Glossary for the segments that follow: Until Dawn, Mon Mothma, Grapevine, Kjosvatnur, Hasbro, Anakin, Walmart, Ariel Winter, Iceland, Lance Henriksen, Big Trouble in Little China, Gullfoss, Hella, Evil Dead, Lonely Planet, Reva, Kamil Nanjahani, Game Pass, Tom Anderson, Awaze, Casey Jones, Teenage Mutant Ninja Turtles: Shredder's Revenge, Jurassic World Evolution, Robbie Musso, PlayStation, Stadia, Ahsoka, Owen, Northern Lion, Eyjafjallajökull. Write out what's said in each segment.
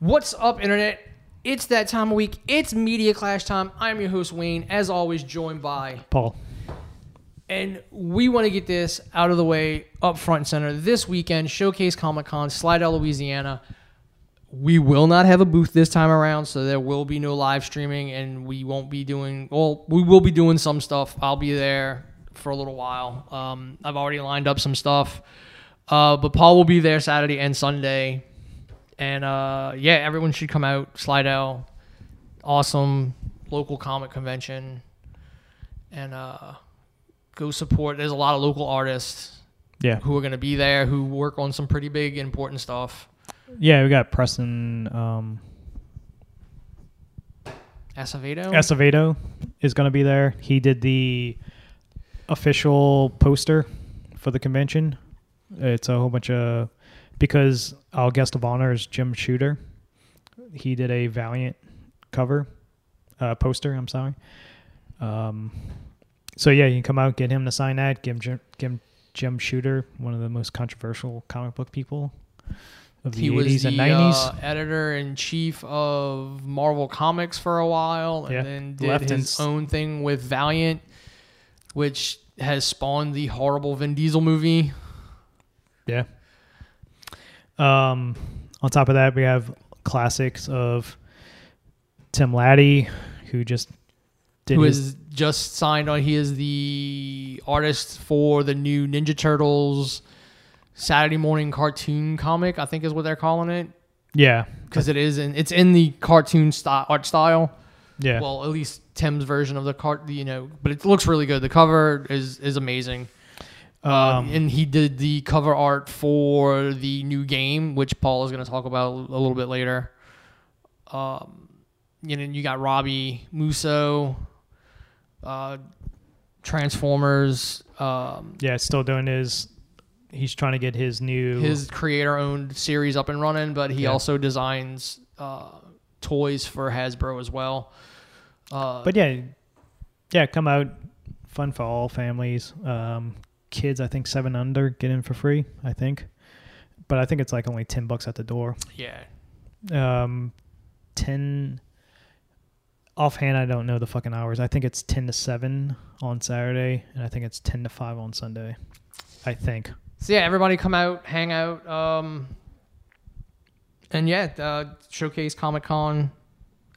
What's up, Internet? It's that time of week. It's Media Clash time. I'm your host, Wayne, as always, joined by Paul. And we want to get this out of the way up front and center. This weekend, Showcase Comic Con, Slidell, Louisiana. We will not have a booth this time around, so there will be no live streaming, and we won't be doing, well, we will be doing some stuff. I'll be there for a little while. I've already lined up some stuff. But Paul will be there Saturday and Sunday. And, yeah, everyone should come out. Slidell, awesome local comic convention. And go support. There's a lot of local artists who are going to be there, who work on some pretty big, important stuff. Yeah, we got Preston. Acevedo? Acevedo is going to be there. He did the official poster for the convention. It's a whole bunch of... Because our guest of honor is Jim Shooter. He did a Valiant cover, poster, I'm sorry. So, yeah, you can come out, get him to sign that. Jim Shooter, one of the most controversial comic book people of the 80s and 90s. He was the editor-in-chief of Marvel Comics for a while, and then did his own thing with Valiant, which has spawned the horrible Vin Diesel movie. Yeah. On top of that, we have classics of Tim Laddie, who just did just signed on. He is the artist for the new Ninja Turtles Saturday morning cartoon comic, I think is what they're calling it. Yeah, because it is, and it's in the cartoon style, art style. Yeah, well, at least Tim's version of the cart, you know, but it looks really good. The cover is amazing. And he did the cover art for the new game, which Paul is going to talk about a little bit later. And then you got Robbie Musso, Transformers. Still doing his... He's trying to get his new... His creator-owned series up and running, but he also designs toys for Hasbro as well. But come out. Fun for all families. Kids, I think 7 under get in for free, I think, but I think it's like only $10 at the door. Yeah, 10 offhand, I don't know the fucking hours. I think it's 10 to 7 on Saturday, and I think it's 10 to 5 on Sunday. I think. So yeah, everybody come out, hang out, Showcase Comic Con,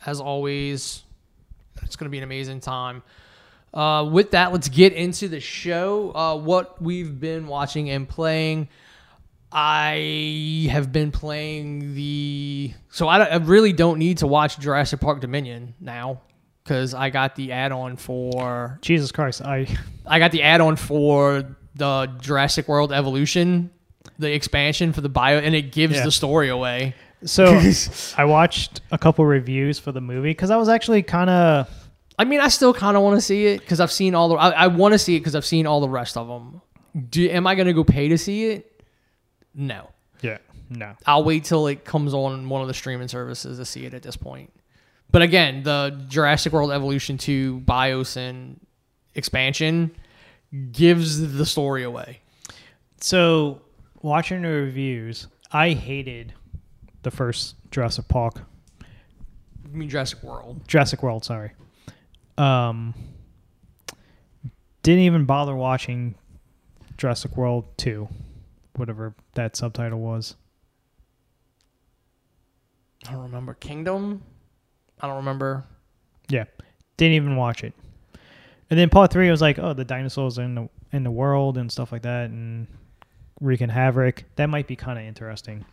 as always. It's gonna be an amazing time. With that, let's get into the show, what we've been watching and playing. I have been playing I really don't need to watch Jurassic Park Dominion now, because I got the add-on for... Jesus Christ, I got the add-on for the Jurassic World Evolution, the expansion for the bio, and it gives the story away. So I watched a couple reviews for the movie, because I was actually kind of... I mean, I still kind of want to see it because I've seen all the... I want to see it because I've seen all the rest of them. Am I going to go pay to see it? No. Yeah, no. I'll wait till it comes on one of the streaming services to see it at this point. But again, the Jurassic World Evolution 2 Biosyn expansion gives the story away. So, watching the reviews, I hated the first Jurassic Park. You mean Jurassic World? Jurassic World, sorry. Didn't even bother watching Jurassic World 2, whatever that subtitle was. I don't remember. Kingdom? I don't remember. Yeah. Didn't even watch it. And then part 3 was like, oh, the dinosaurs are in the world and stuff like that and wreaking havoc. That might be kind of interesting.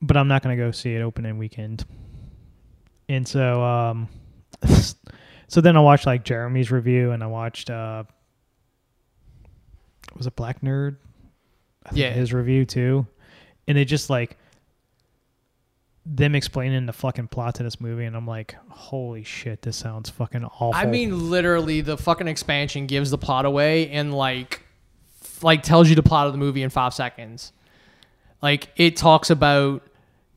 But I'm not going to go see it opening weekend. And so, So then I watched like Jeremy's review, and I watched was it Black Nerd? I think his review too, and it just like them explaining the fucking plot to this movie, and I'm like, holy shit, this sounds fucking awful. I mean, literally, the fucking expansion gives the plot away and like tells you the plot of the movie in 5 seconds. Like it talks about.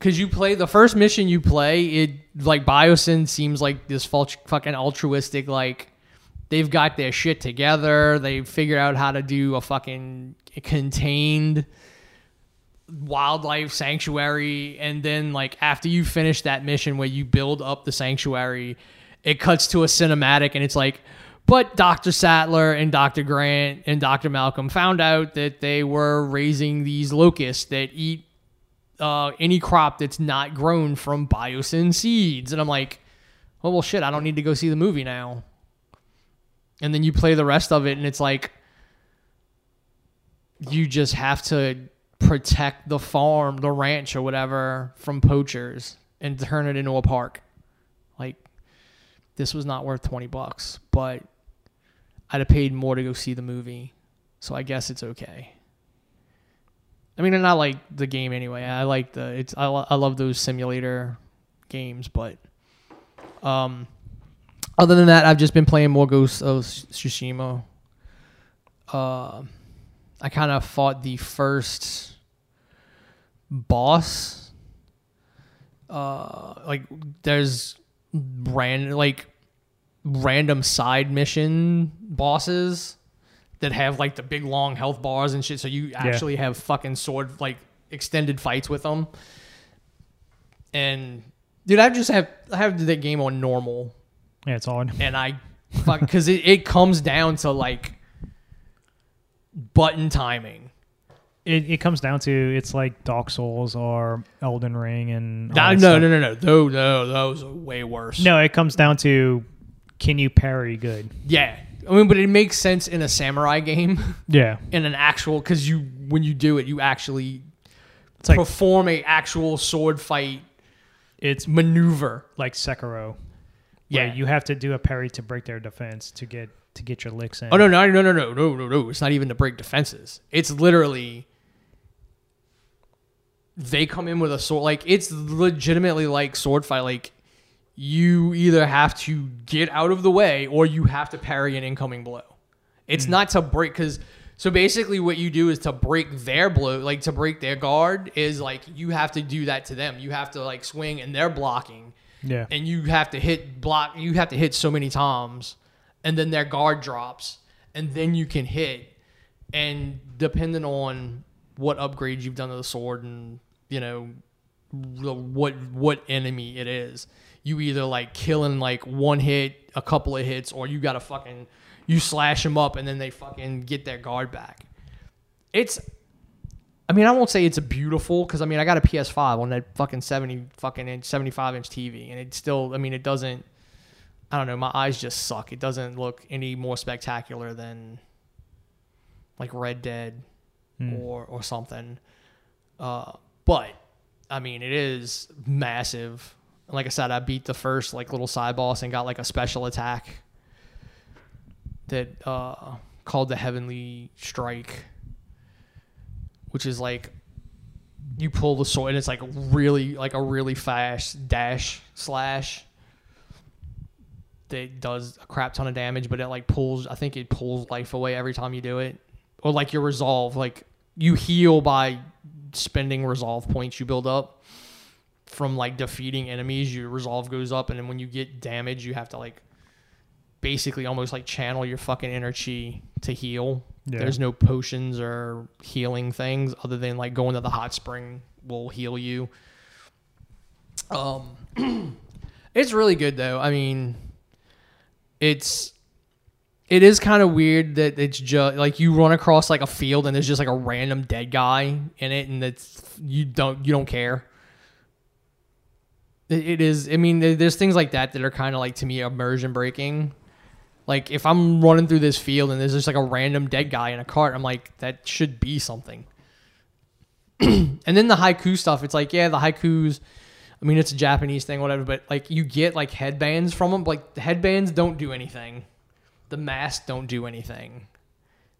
Because you play the first mission you play, it like Biosyn seems like this fucking altruistic, like they've got their shit together. They've figured out how to do a fucking contained wildlife sanctuary, and then like after you finish that mission where you build up the sanctuary, it cuts to a cinematic and it's like, but Dr. Sattler and Dr. Grant and Dr. Malcolm found out that they were raising these locusts that eat any crop that's not grown from Biosyn seeds. And I'm like, oh, well, shit, I don't need to go see the movie now. And then you play the rest of it, and it's like, you just have to protect the farm, the ranch or whatever, from poachers and turn it into a park. Like, this was not worth $20, but I'd have paid more to go see the movie, so I guess it's okay. I mean, and I like the game anyway. I like I love those simulator games, but other than that, I've just been playing more Ghost of Tsushima. I kind of fought the first boss. Like, there's random side mission bosses that have like the big long health bars and shit, so you actually have fucking sword, like, extended fights with them. And dude, I have that game on normal. Yeah, it's on. And I fuck, because it comes down to like button timing. It comes down to, it's like Dark Souls or Elden Ring and No, those are way worse. No, it comes down to, can you parry good? Yeah. I mean, but it makes sense in a samurai game. Yeah. In an actual, because when you do it, you actually perform an actual sword fight. It's maneuver. Like Sekiro. Yeah. You have to do a parry to break their defense to get your licks in. Oh, no. It's not even to break defenses. It's literally, they come in with a sword. Like, it's legitimately like sword fight. Like, you either have to get out of the way or you have to parry an incoming blow. It's not to break, because so basically what you do is to break their blow, like to break their guard is like, you have to do that to them. You have to like swing and they're blocking. Yeah. And you have to hit so many times, and then their guard drops, and then you can hit. And depending on what upgrades you've done to the sword and, you know, what enemy it is, you either like killing like one hit, a couple of hits, or you gotta fucking, you slash them up and then they fucking get their guard back. It's, I mean, I won't say it's a beautiful, because I mean, I got a PS5 on that fucking 75 inch TV, and it still, I mean, it doesn't, I don't know, my eyes just suck. It doesn't look any more spectacular than like Red Dead or something. But I mean, it is massive. Like I said, I beat the first like little side boss and got like a special attack that called the Heavenly Strike, which is like you pull the sword and it's like really like a really fast dash slash that does a crap ton of damage, but it like pulls, I think it pulls life away every time you do it, or like your resolve, like you heal by spending resolve points you build up from like defeating enemies. Your resolve goes up, and then when you get damage, you have to like basically almost like channel your fucking inner chi to heal. Yeah. There's no potions or healing things other than like going to the hot spring will heal you. It's really good though. I mean, it is kind of weird that it's just like you run across like a field and there's just like a random dead guy in it, and that's you don't care. It is, I mean, there's things like that that are kind of like, to me, immersion breaking. Like, if I'm running through this field and there's just like a random dead guy in a cart, I'm like, that should be something. And then the haiku stuff, it's like, yeah, the haikus, I mean, it's a Japanese thing, whatever, but like you get like headbands from them. Like, the headbands don't do anything. The masks don't do anything.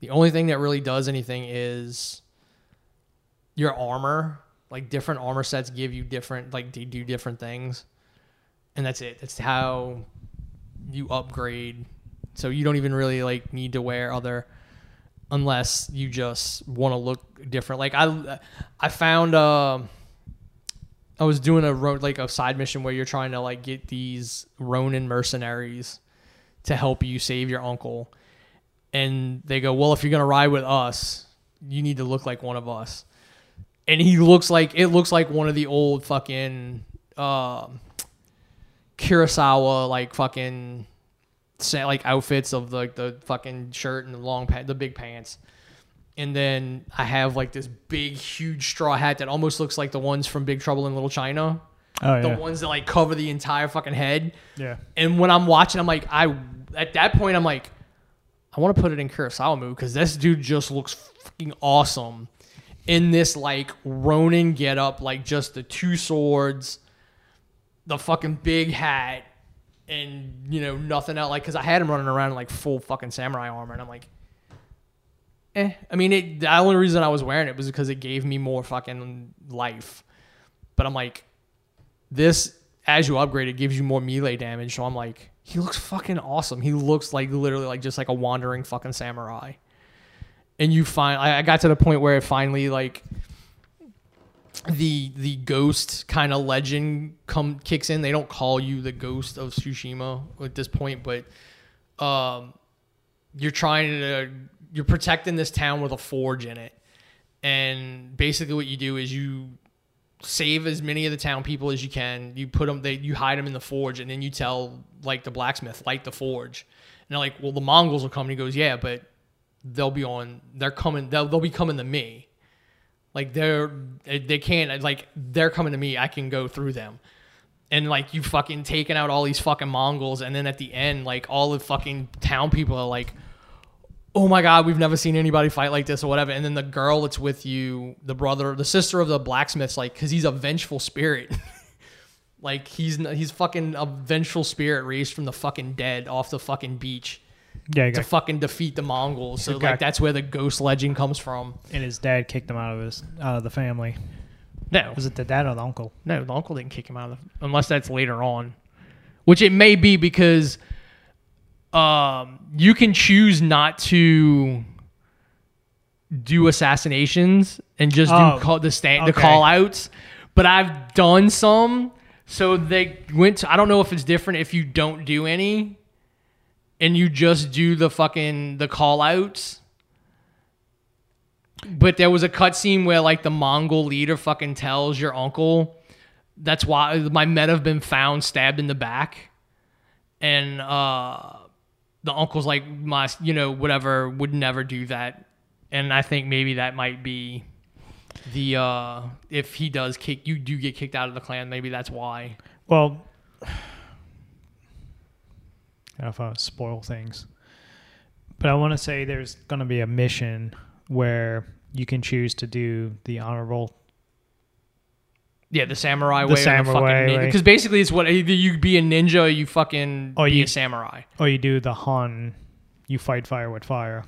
The only thing that really does anything is your armor. Like, different armor sets give you different, like, they do different things. And that's it. That's how you upgrade. So you don't even really, like, need to wear other, unless you just want to look different. Like, I found, I was doing a side mission where you're trying to, like, get these Ronin mercenaries to help you save your uncle. And they go, well, if you're going to ride with us, you need to look like one of us. and he looks like, it looks like one of the old fucking Kurosawa like fucking like outfits of like the fucking shirt and the long pants, the big pants. And then I have like this big, huge straw hat that almost looks like the ones from Big Trouble in Little China. Oh, the ones that like cover the entire fucking head. Yeah. And when I'm watching, I'm like, at that point, I'm like, I want to put it in Kurosawa mode because this dude just looks fucking awesome in this like Ronin getup, like just the two swords, the fucking big hat, and you know, nothing else. Like, cause I had him running around in like full fucking samurai armor, and I'm like, eh. I mean, the only reason I was wearing it was because it gave me more fucking life. But I'm like, this, as you upgrade it, gives you more melee damage. So I'm like, he looks fucking awesome. He looks like literally like just like a wandering fucking samurai. And you find, I got to the point where it finally like the ghost kind of legend kicks in. They don't call you the Ghost of Tsushima at this point, but you're protecting this town with a forge in it. And basically what you do is you save as many of the town people as you can. You put them, you hide them in the forge, and then you tell like the blacksmith, light the forge. And they're like, well, the Mongols will come. And he goes, yeah, but they'll be coming to me. Like they can't, like they're coming to me. I can go through them. And like you fucking taking out all these fucking Mongols. And then at the end, like all the fucking town people are like, oh my God, we've never seen anybody fight like this or whatever. And then the girl that's with you, the sister of the blacksmith's like, cause he's a vengeful spirit. Like he's fucking a vengeful spirit raised from the fucking dead off the fucking beach. Yeah, to fucking defeat the Mongols. So like that's where the ghost legend comes from. And his dad kicked him out of the family. No. Was it the dad or the uncle? No, the uncle didn't kick him out of the, unless that's later on, which it may be because you can choose not to do assassinations and just do the call outs, but I've done some. So they went to, I don't know if it's different if you don't do any and you just do the fucking, the call outs. But there was a cutscene where like the Mongol leader fucking tells your uncle, that's why my men have been found stabbed in the back. And, the uncle's like, my, you know, whatever, would never do that. And I think maybe that might be the, if he does kick, you do get kicked out of the clan. Maybe that's why. Well, I don't know if I spoil things, but I want to say there's going to be a mission where you can choose to do the honorable. Yeah, the samurai way. The samurai way. Because basically it's what, either you be a ninja or you fucking be a samurai. Or you do the Han, you fight fire with fire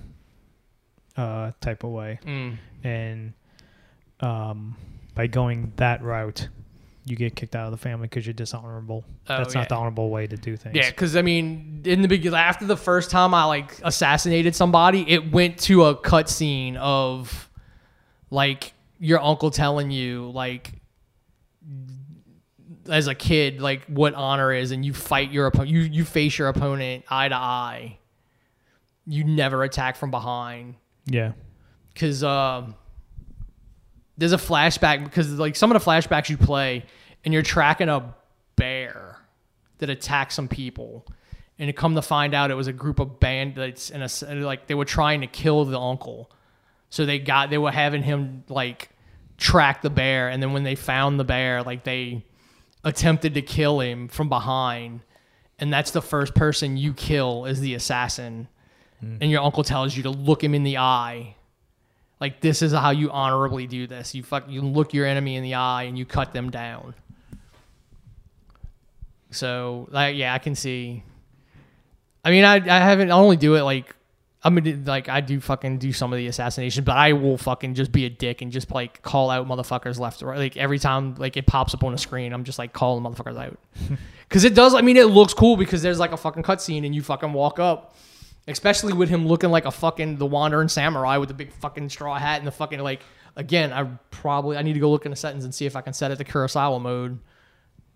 type of way. Mm. And by going that route, you get kicked out of the family because you're dishonorable. Oh, that's not the honorable way to do things. Yeah, because I mean, in the beginning, after the first time I like assassinated somebody, it went to a cutscene of like your uncle telling you like, as a kid, like what honor is, and you fight your opponent, you face your opponent eye to eye. You never attack from behind. Yeah. Cause, there's a flashback because like some of the flashbacks you play and you're tracking a bear that attacked some people, and to come to find out it was a group of bandits and like they were trying to kill the uncle. So they were having him like track the bear. And then when they found the bear, like they attempted to kill him from behind, and that's the first person you kill is the assassin. Mm. And your uncle tells you to look him in the eye, like this is how you honorably do this. You look your enemy in the eye and you cut them down. So like, yeah, I can see. I mean, I haven't, I only do it like, I mean, like I do fucking do some of the assassinations, but I will fucking just be a dick and just like call out motherfuckers left or right. Like every time like it pops up on a screen, I'm just like calling motherfuckers out. Cause it does, I mean, it looks cool because there's like a fucking cutscene and you fucking walk up, especially with him looking like a fucking, the wandering samurai with the big fucking straw hat and the fucking like, again, I need to go look in the settings and see if I can set it to Kurosawa mode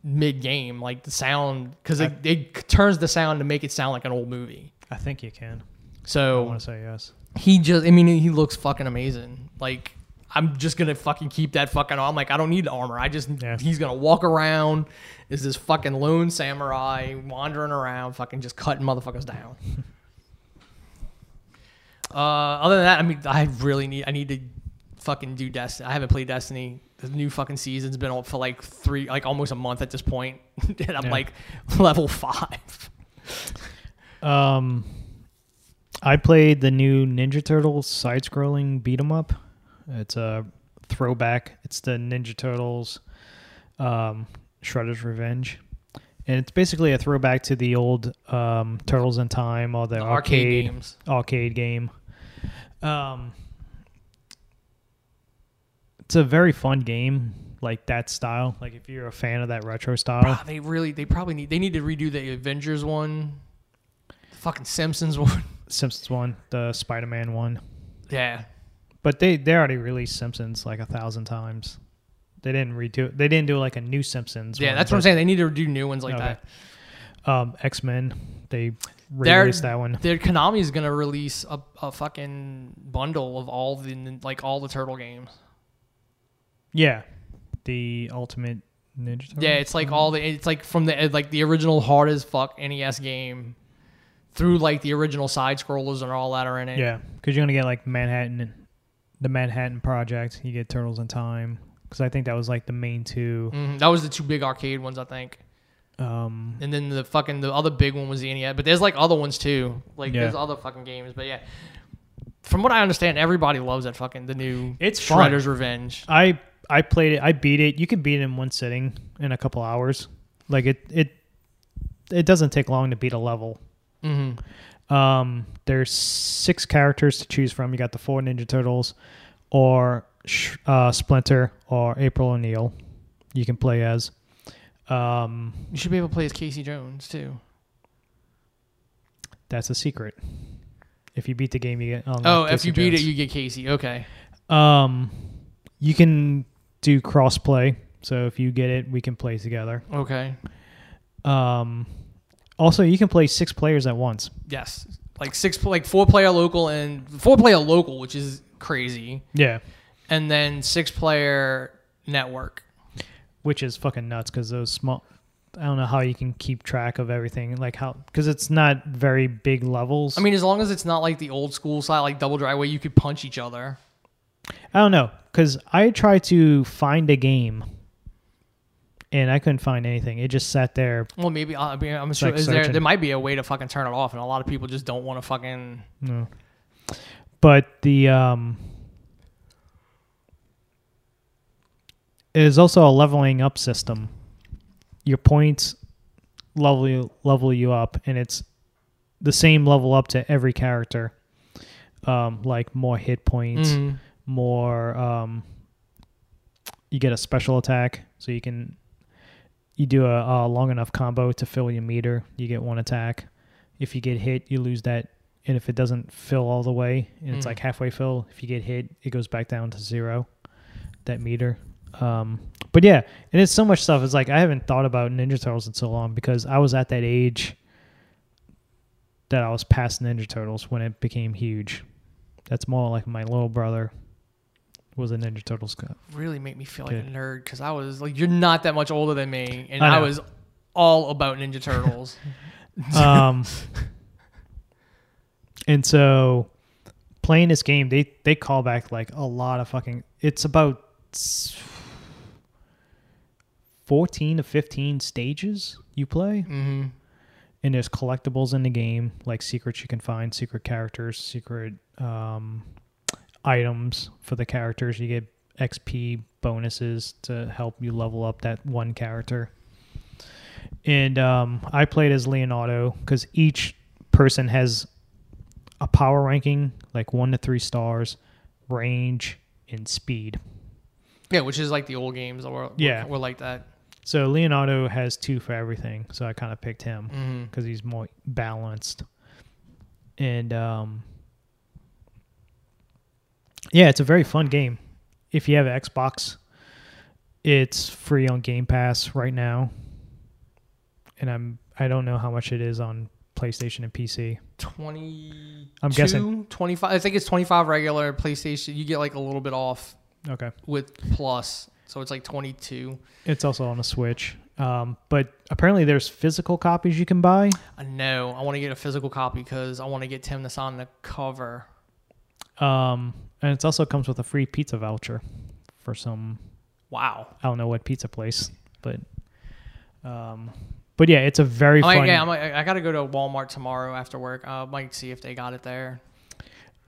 mid game. Like the sound, cause it turns the sound to make it sound like an old movie. I think you can. So I want to say yes. He just, I mean, he looks fucking amazing. Like I'm just going to fucking keep that fucking arm. Like, I don't need armor. I just, he's going to walk around as this fucking lone samurai wandering around, fucking just cutting motherfuckers down. Other than that, I mean, I need to fucking do Destiny. I haven't played Destiny. The new fucking season's been on for like almost a month at this point. And I'm like level 5. I played the new Ninja Turtles side-scrolling beat-em-up. It's a throwback. It's the Ninja Turtles Shredder's Revenge. And it's basically a throwback to the old Turtles in Time, or the arcade games. It's a very fun game, like that style. Like if you're a fan of that retro style. They probably need to redo the Avengers one. The fucking Simpsons one. The Spider-Man one. Yeah. But they already released Simpsons like 1,000 times. They didn't redo it. They didn't do like a new Simpsons. Yeah, that's what I'm saying. They need to do new ones like that. X-Men, they released that one. Konami is going to release a fucking bundle of all the Turtle games. Yeah. The Ultimate Ninja Turtles. Yeah, it's like from the original hard as fuck NES game through like the original side scrollers and all that are in it. Yeah, cuz you're going to get like the Manhattan Project, you get Turtles in Time. Because I think that was like the main two. That was the two big arcade ones, I think. And then the other big one was the NES. But there's like other ones too. Like there's other fucking games. But yeah, from what I understand, everybody loves that fucking Shredder's Revenge. I played it. I beat it. You can beat it in one sitting in a couple hours. Like it doesn't take long to beat a level. Mm-hmm. There's 6 characters to choose from. You got the 4 Ninja Turtles, or Splinter, or April O'Neil. You can play as. You should be able to play as Casey Jones too. That's a secret. If you beat the game, you get. If you beat it, you get Casey. Okay. You can do crossplay. So if you get it, we can play together. Okay. Also, you can play 6 players at once. Yes, like 4-player local and 4-player local, which is crazy. Yeah. And then 6-player network, which is fucking nuts because those small. I don't know how you can keep track of everything, because it's not very big levels. I mean, as long as it's not like the old school side, like Double Dragon, where you could punch each other. I don't know, because I tried to find a game, and I couldn't find anything. It just sat there. Well, maybe I'm sure there might be a way to fucking turn it off, and a lot of people just don't want to fucking. No. But the It is also a leveling up system. Your points level you up, and it's the same level up to every character. Like more hit points, more. You get a special attack, so you do a long enough combo to fill your meter. You get one attack. If you get hit, you lose that, and if it doesn't fill all the way, and it's like halfway fill, if you get hit, it goes back down to 0. That meter. But yeah, and it's so much stuff. It's like I haven't thought about Ninja Turtles in so long because I was at that age that I was past Ninja Turtles when it became huge. That's more like my little brother was a Ninja Turtles guy. Really made me feel like a nerd because I was like, you're not that much older than me, and I was all about Ninja Turtles. And so playing this game, they call back like a lot of fucking. It's about 14 to 15 stages you play, and there's collectibles in the game, like secrets you can find, secret characters, secret items for the characters. You get XP bonuses to help you level up that one character. And I played as Leonardo because each person has a power ranking, like 1 to 3 stars, range, and speed. Yeah, which is like the old games that were like that. So Leonardo has 2 for everything, so I kind of picked him because he's more balanced. And yeah, it's a very fun game. If you have an Xbox, it's free on Game Pass right now. And I don't know how much it is on PlayStation and PC. 20. I'm guessing 25. I think it's 25 regular PlayStation. You get like a little bit off. Okay. With Plus, so it's like $22. It's also on a Switch. But apparently there's physical copies you can buy. I know. I want to get a physical copy because I want to get Tim to sign the cover. And it also comes with a free pizza voucher for some... Wow. I don't know what pizza place, but yeah, it's a very fun... Yeah, I got to go to Walmart tomorrow after work. I might see if they got it there.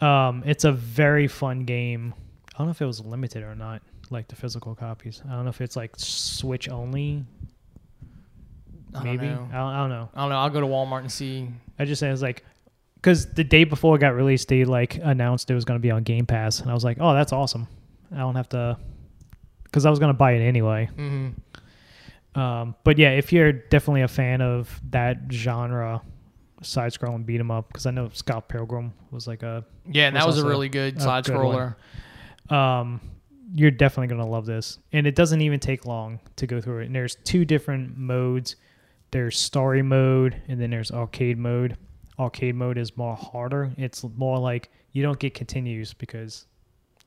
It's a very fun game. I don't know if it was limited or not, like the physical copies. I don't know if it's like Switch only. Maybe. I don't know. I'll go to Walmart and see. I just said, it was like, because the day before it got released, they like announced it was going to be on Game Pass. And I was like, oh, that's awesome. I don't have to, because I was going to buy it anyway. Mm-hmm. But yeah, if you're definitely a fan of that genre, side-scrolling beat-em-up, because I know Scott Pilgrim was like a... Yeah, and that was a really good side-scroller. You're definitely going to love this. And it doesn't even take long to go through it. And there's two different modes. There's story mode, and then there's arcade mode. Arcade mode is more harder. It's more like you don't get continues because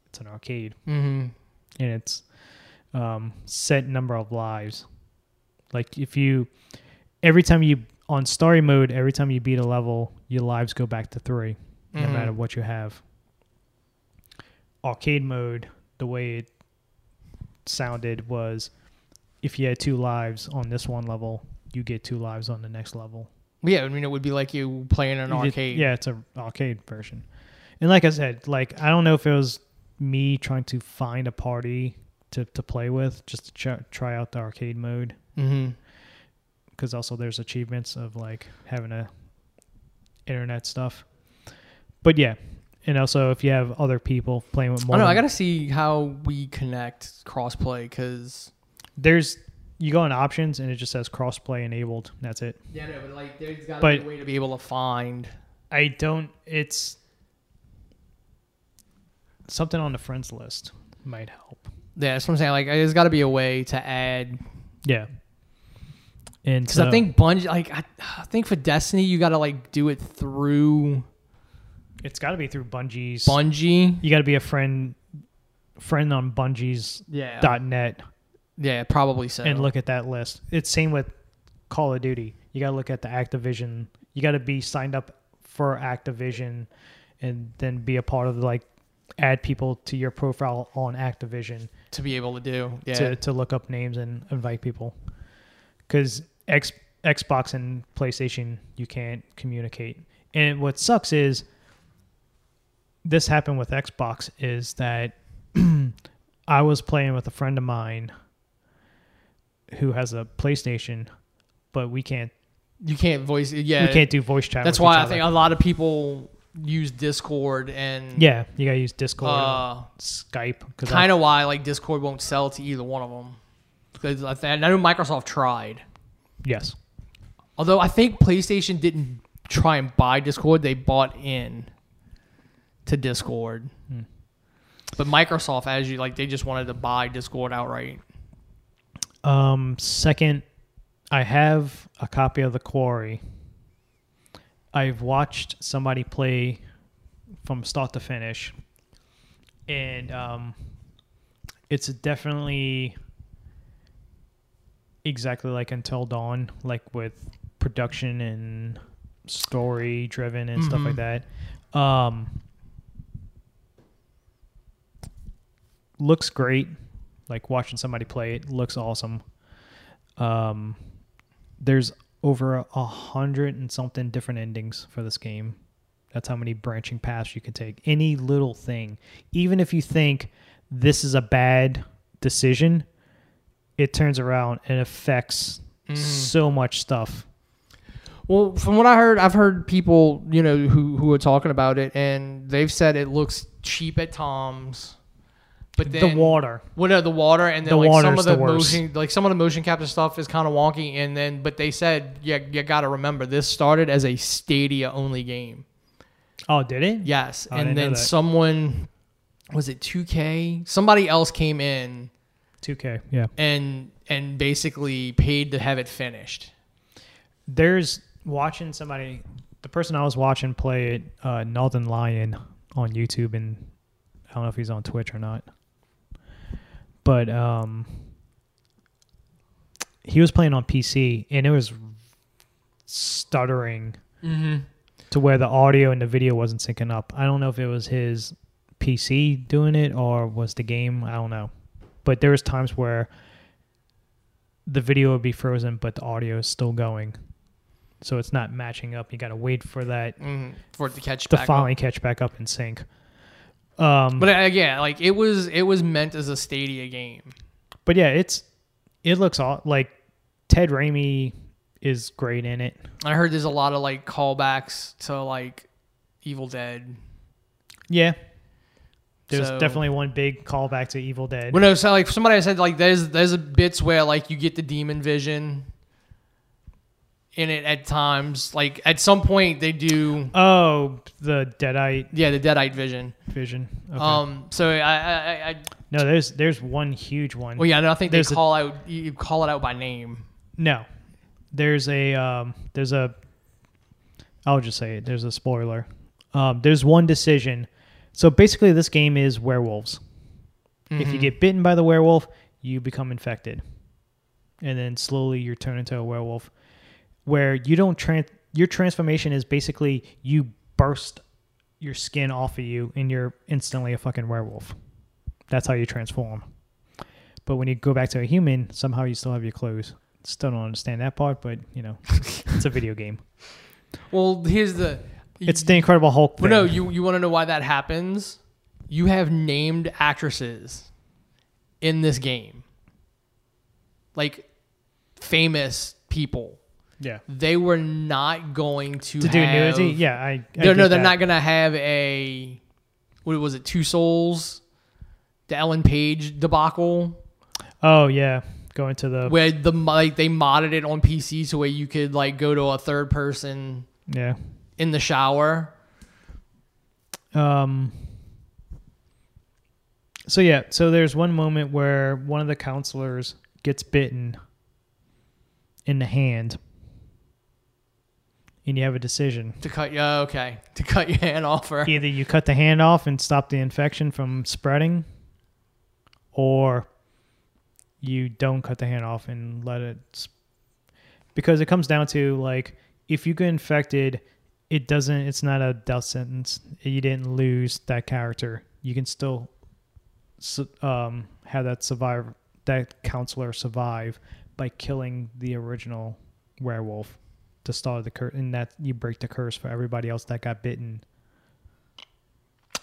it's an arcade. Mm-hmm. And it's set number of lives. Like if you... Every time you... On story mode, every time you beat a level, your lives go back to 3, no matter what you have. Arcade mode, the way it sounded was, if you had 2 lives on this one level, you get 2 lives on the next level. Yeah, I mean, it would be like you playing an arcade. Yeah, it's an arcade version. And like I said, like I don't know if it was me trying to find a party to play with, just to try out the arcade mode. Mm-hmm. Because also there's achievements of like having a internet stuff, but yeah, and also if you have other people playing with more. I know, I gotta see how we connect crossplay because there's you go in options and it just says crossplay enabled. And that's it. Yeah, no, but like there's gotta be a way to be able to find. I don't. It's something on the friends list might help. Yeah, that's what I'm saying. Like there's got to be a way to add. Yeah. Because so, I think Bungie, like I think for Destiny, you got to like do it through. It's got to be through Bungie's. Bungie, you got to be a friend on Bungie's .net. Yeah, probably so. And look at that list. It's same with Call of Duty. You got to look at the Activision. You got to be signed up for Activision, and then be a part of like add people to your profile on Activision to be able to do to look up names and invite people. Because Xbox and PlayStation, you can't communicate. And what sucks is, this happened with Xbox, is that I was playing with a friend of mine who has a PlayStation, but we can't... You can't voice... Yeah, we can't do voice chat. That's why I think a lot of people use Discord and... Yeah, you gotta use Discord and Skype. Kind of why like Discord won't sell to either one of them. I know Microsoft tried. Yes. Although I think PlayStation didn't try and buy Discord. They bought in to Discord. Mm. But Microsoft, as you like, they just wanted to buy Discord outright. Second, I have a copy of The Quarry. I've watched somebody play from start to finish. And it's definitely... Exactly like Until Dawn, like with production and story driven and stuff like that. Looks great. Like watching somebody play it looks awesome. There's over 100 and something different endings for this game. That's how many branching paths you can take. Any little thing. Even if you think this is a bad decision, it turns around and affects so much stuff. Well, from what I heard, I've heard people, you know, who are talking about it, and they've said it looks cheap at times. But then the water, the water, and then the like some of the motion, like some of the motion capture stuff is kind of wonky. And then, but they said, yeah, you got to remember this started as a Stadia only game. Oh, did it? Yes, oh, and then someone, was it 2K? Somebody else came in. 2K, yeah. And basically paid to have it finished. There's watching somebody, the person I was watching play it, Northern Lion on YouTube, and I don't know if he's on Twitch or not. But he was playing on PC, and it was stuttering to where the audio and the video wasn't syncing up. I don't know if it was his PC doing it or was the game. I don't know. But there was times where the video would be frozen, but the audio is still going. So it's not matching up. You got to wait for that. For it to catch back up. To finally catch back up and sync. But yeah, like it was meant as a Stadia game. But yeah, it looks all, like Ted Raimi is great in it. I heard there's a lot of like callbacks to like Evil Dead. Yeah. There's definitely one big callback to Evil Dead. Well, no, so like somebody said like there's bits where like you get the demon vision in it at times. Like at some point they do. Oh, the Deadite. Yeah, the Deadite vision. Okay. So I no, there's one huge one. Well, yeah, no, I think there's you call it out by name. No, there's a. I'll just say it. There's a spoiler. There's one decision. So basically, this game is werewolves. If you get bitten by the werewolf, you become infected, and then slowly you turn into a werewolf. Where you don't your transformation is basically you burst your skin off of you and you're instantly a fucking werewolf. That's how you transform. But when you go back to a human, somehow you still have your clothes. Still don't understand that part, but you know, it's a video game. Well, it's the Incredible Hulk thing. No, you want to know why that happens? You have named actresses in this game, like famous people. Yeah, they were not going to do nudity. Yeah, they're not going to have a what was it? Two Souls, the Ellen Page debacle. Oh yeah, going to the where the like they modded it on PC so where you could like go to a third person. Yeah, in the shower. So yeah, so there's one moment where one of the counselors gets bitten in the hand. And you have a decision. To cut your hand off. Or either you cut the hand off and stop the infection from spreading, or you don't cut the hand off and let it... Because it comes down to, like, if you get infected, it's not a death sentence. You didn't lose that character. You can still have that counselor survive by killing the original werewolf. To start the curse, and that you break the curse for everybody else that got bitten.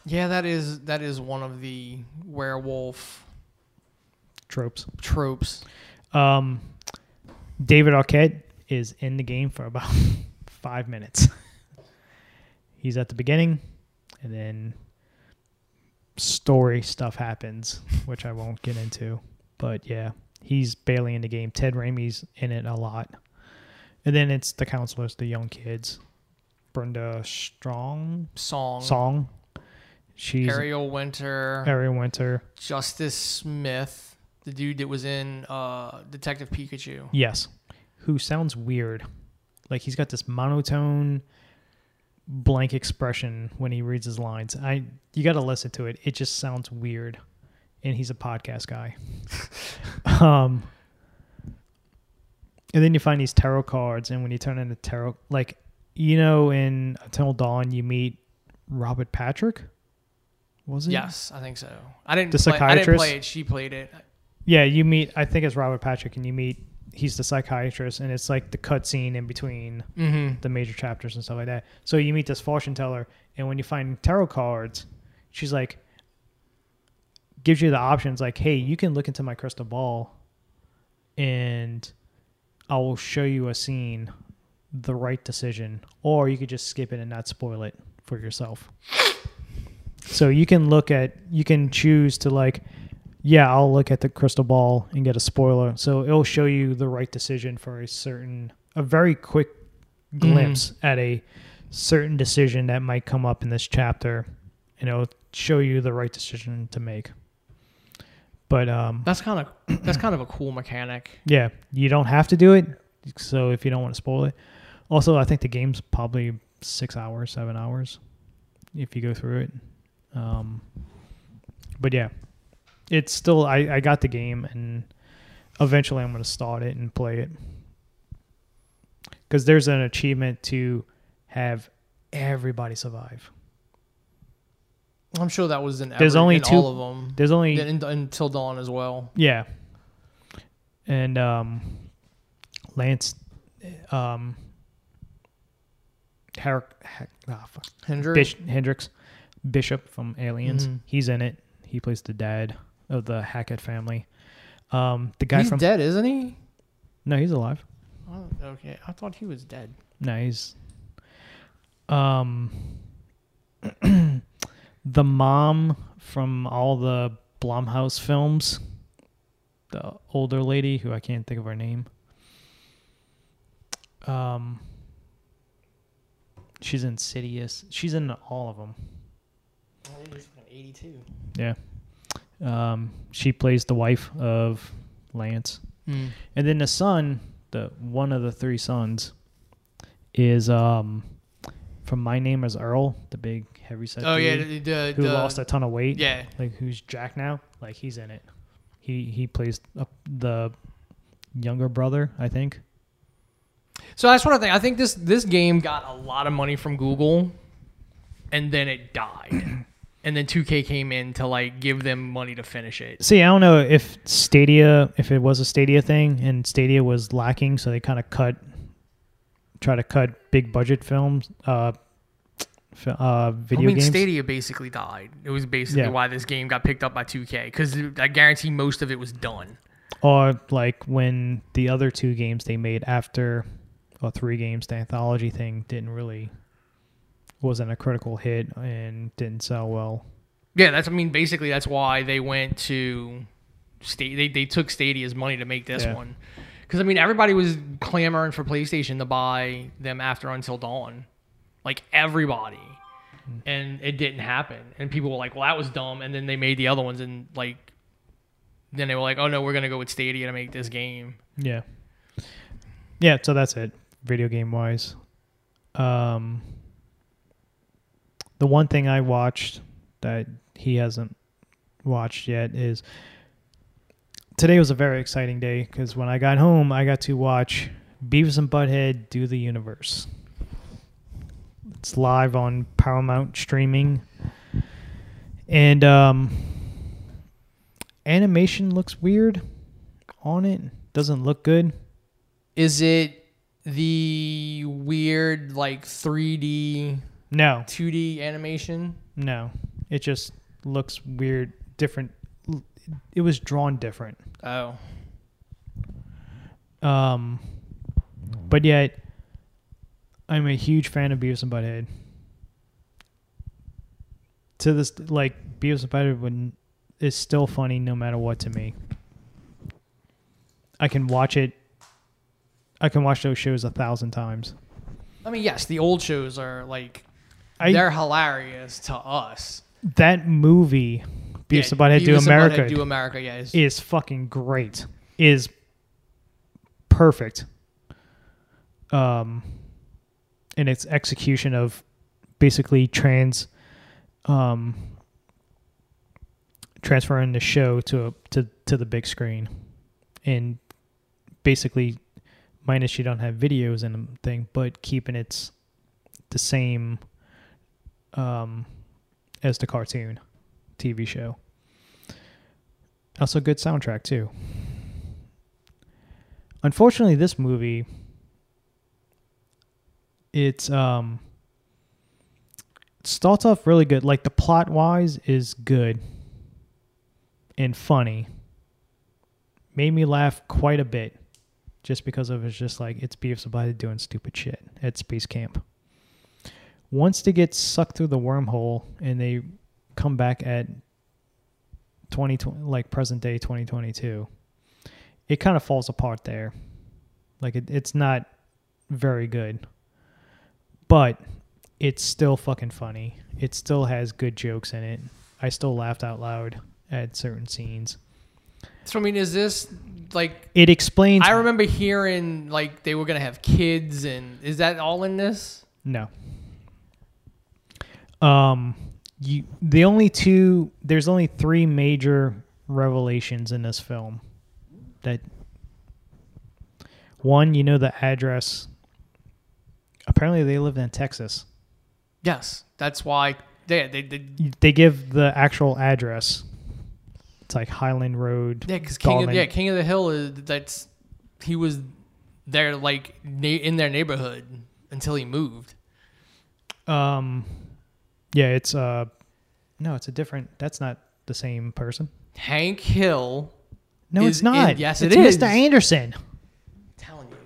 Yeah, that is one of the werewolf tropes. David Arquette is in the game for about 5 minutes. He's at the beginning, and then story stuff happens, which I won't get into. But yeah, he's barely in the game. Ted Raimi's in it a lot. And then it's the counselors, the young kids. Brenda Strong? Song. She's Ariel Winter. Justice Smith, the dude that was in Detective Pikachu. Yes. Who sounds weird. Like, he's got this monotone, blank expression when he reads his lines. You got to listen to it. It just sounds weird. And he's a podcast guy. And then you find these tarot cards, and when you turn into tarot... Like, you know, in Until Dawn, you meet Robert Patrick? Was it? Yes, I think so. I didn't play it. She played it. Yeah, you meet... I think it's Robert Patrick, and you meet... He's the psychiatrist, and it's like the cutscene in between the major chapters and stuff like that. So you meet this fortune teller, and when you find tarot cards, she's like... Gives you the options, like, hey, you can look into my crystal ball, and... I will show you a scene, the right decision, or you could just skip it and not spoil it for yourself. So you can choose to like, yeah, I'll look at the crystal ball and get a spoiler. So it'll show you the right decision for a very quick glimpse at a certain decision that might come up in this chapter, and it'll show you the right decision to make. But that's kind of a cool mechanic. Yeah, you don't have to do it. So if you don't want to spoil it, also I think the game's probably 6 hours, 7 hours, if you go through it. But yeah, it's still, I got the game, and eventually I'm going to start it and play it. Because there's an achievement to have everybody survive. I'm sure that was in, all of them. There's only... Until Dawn as well. Yeah. And Lance... Hendricks. Bishop from Aliens. Mm-hmm. He's in it. He plays the dad of the Hackett family. The guy he's dead, isn't he? No, he's alive. Oh, okay. I thought he was dead. No, he's... the mom from all the Blumhouse films, the older lady who I can't think of her name. She's in Sidious. She's in all of them. She's in 82. Yeah. She plays the wife of Lance. Mm. And then the son, the one of the three sons, is from My Name is Earl, the big heavyset dude who lost a ton of weight. Yeah. Like, who's Jack now. Like, he's in it. He plays the younger brother, I think. So that's what I think. I think this game got a lot of money from Google, and then it died. And then 2K came in to, like, give them money to finish it. See, I don't know if Stadia, if it was a Stadia thing, and Stadia was lacking, so they kind of cut big budget films, video games. Stadia basically died. It was basically why this game got picked up by 2K, because I guarantee most of it was done. Or, like, when the other two games they made after, or three games, the anthology thing wasn't a critical hit and didn't sell well. Yeah, basically that's why they went to Stadia. They took Stadia's money to make this one. Because, everybody was clamoring for PlayStation to buy them after Until Dawn. Like, everybody. And it didn't happen. And people were like, well, that was dumb. And then they made the other ones, and, like, then they were like, oh, no, we're going to go with Stadia to make this game. Yeah. Yeah, so that's it, video game-wise. The one thing I watched that he hasn't watched yet is... Today was a very exciting day, because when I got home, I got to watch Beavis and Butthead Do the Universe. It's live on Paramount streaming. And animation looks weird on it. Doesn't look good. Is it the weird, like, 3D... No. 2D animation? No. It just looks weird, different. It was drawn different. Oh. But yet, I'm a huge fan of Beavis and Butthead. To this, like, Beavis and Butthead is still funny no matter what to me. I can watch it. I can watch those shows 1,000 times. Yes, the old shows are, like... they're hilarious to us. That movie, Beavis and Butthead Do America, is fucking great. Is perfect. In its execution of basically transferring the show to the big screen, and basically, minus you don't have videos in the thing, but keeping it's the same. As the cartoon TV show. Also good soundtrack too. Unfortunately, this movie, it starts off really good. Like, the plot wise is good and funny. Made me laugh quite a bit, just because of it's Beavis and Butthead doing stupid shit at space camp. Once they get sucked through the wormhole and they come back at 2020, like present day 2022, it kind of falls apart there. Like, it's not very good, but it's still fucking funny. It still has good jokes in it. I still laughed out loud at certain scenes. So, is this, like... It explains... I remember hearing, like, they were going to have kids, and... Is that all in this? No. There's only three major revelations in this film. That one, you know the address. Apparently, they lived in Texas. Yes, that's why they give the actual address. It's like Highland Road. Yeah, because King of the Hill is he was there like in their neighborhood until he moved. Yeah, it's no, it's a different. That's not the same person. Hank Hill. No, it's not. Yes, it is. Mr. Anderson. I'm telling you.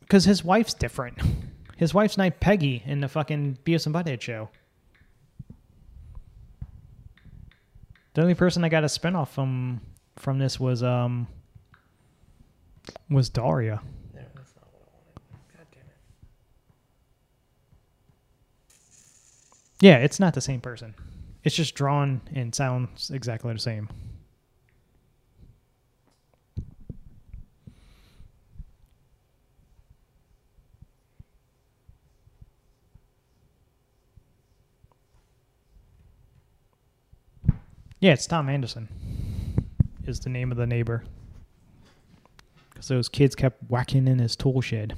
Because his wife's different. His wife's named Peggy in the fucking Beavis and Butthead show. The only person that got a spinoff from this was Daria. No, that's not what I wanted. God damn it. Yeah, it's not the same person. It's just drawn and sounds exactly the same. Yeah, it's Tom Anderson is the name of the neighbor. Because those kids kept whacking in his tool shed.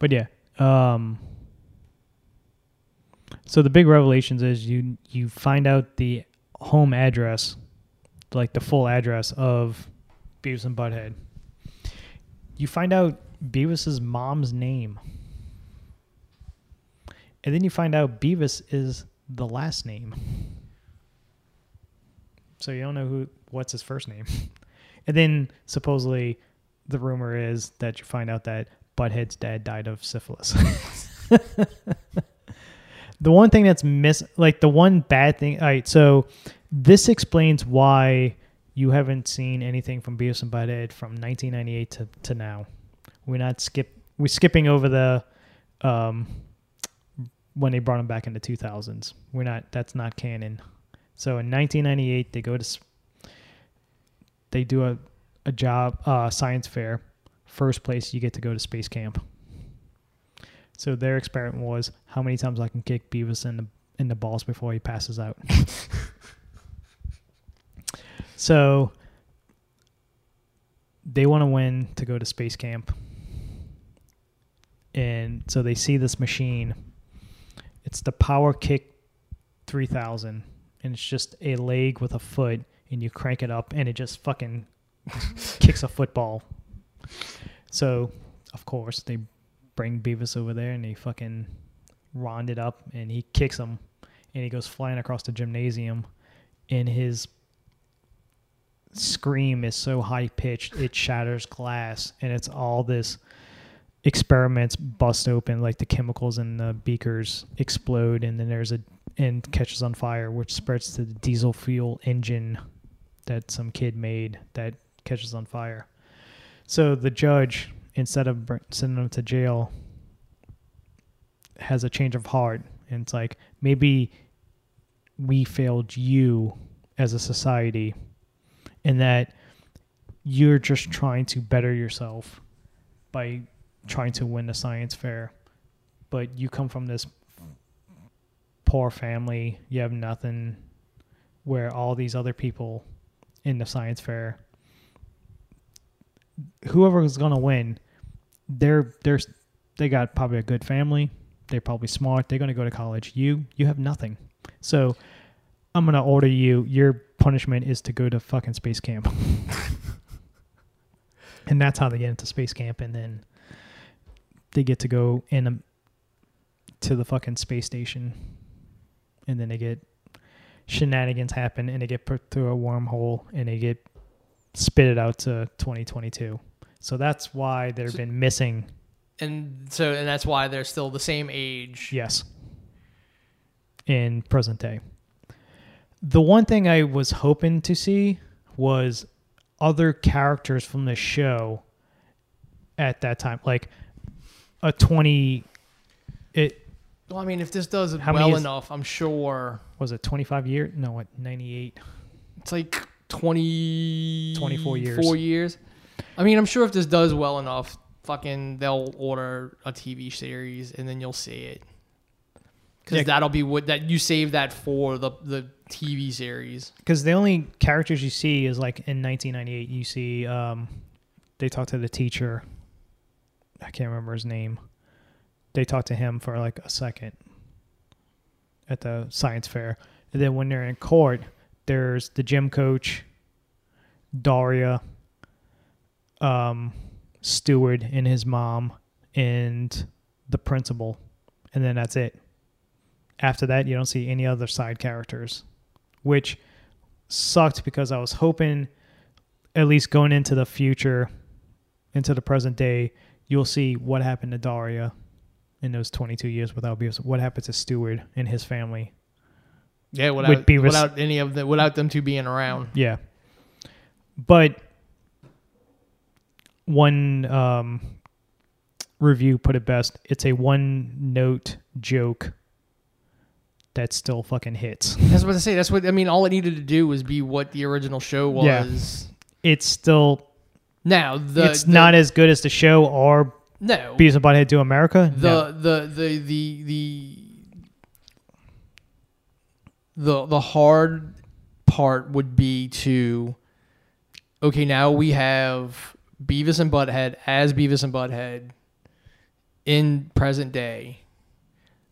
But yeah. So the big revelations is you find out the home address, like the full address of Beavis and Butthead. You find out Beavis's mom's name. And then you find out Beavis is the last name. So you don't know what's his first name. And then supposedly the rumor is that you find out that Butthead's dad died of syphilis. The one thing that's the one bad thing. All right, so this explains why you haven't seen anything from Beavis and Butthead from 1998 to now. We're skipping over the when they brought him back in the 2000s. That's not canon. So in 1998, they go to, they do a job, science fair. First place you get to go to space camp. So their experiment was how many times I can kick Beavis in the balls before he passes out. So they want to win to go to space camp. And so they see this machine. It's the Power Kick 3000, and it's just a leg with a foot, and you crank it up, and it just fucking kicks a football. So, of course, they bring Beavis over there, and they fucking round it up, and he kicks him, and he goes flying across the gymnasium, and his scream is so high-pitched, it shatters glass, and it's all this... experiments bust open, like the chemicals in the beakers explode, and then and catches on fire, which spreads to the diesel fuel engine that some kid made that catches on fire. So the judge, instead of sending him to jail, has a change of heart, and it's like, maybe we failed you as a society, and that you're just trying to better yourself by trying to win the science fair, but you come from this poor family, you have nothing, where all these other people in the science fair, whoever is going to win, they got probably a good family, they're probably smart, they're going to go to college. You have nothing. So I'm going to order you, your punishment is to go to fucking space camp. And that's how they get into space camp, and then they get to go to the fucking space station, and then they get shenanigans happen, and they get put through a wormhole, and they get spitted out to 2022. So that's why they've been missing. And that's why they're still the same age. Yes. In present day. The one thing I was hoping to see was other characters from the show at that time. Like... Well, I mean, if this does it well enough, I'm sure. Was it 25 years? No, what, 98? It's like 24 years. I mean, I'm sure if this does well enough, fucking they'll order a TV series and then you'll see it. Because that'll be what that you save that for the TV series. Because the only characters you see is like in 1998, you see they talk to the teacher. I can't remember his name. They talk to him for like a second at the science fair. And then when they're in court, there's the gym coach, Daria, Steward and his mom, and the principal. And then that's it. After that, you don't see any other side characters, which sucked because I was hoping, at least going into the future, into the present day, you'll see what happened to Daria in those 22 years without Beavis. What happened to Steward and his family? Yeah, without any of the, without them two being around. Yeah, but one review put it best: it's a one-note joke that still fucking hits. That's what I say. That's what I mean. All it needed to do was be what the original show was. Yeah. It's still now. It's not as good as the show or no. Beavis and Butthead Do America. The hard part would be to, okay, now we have Beavis and Butthead as Beavis and Butthead in present day.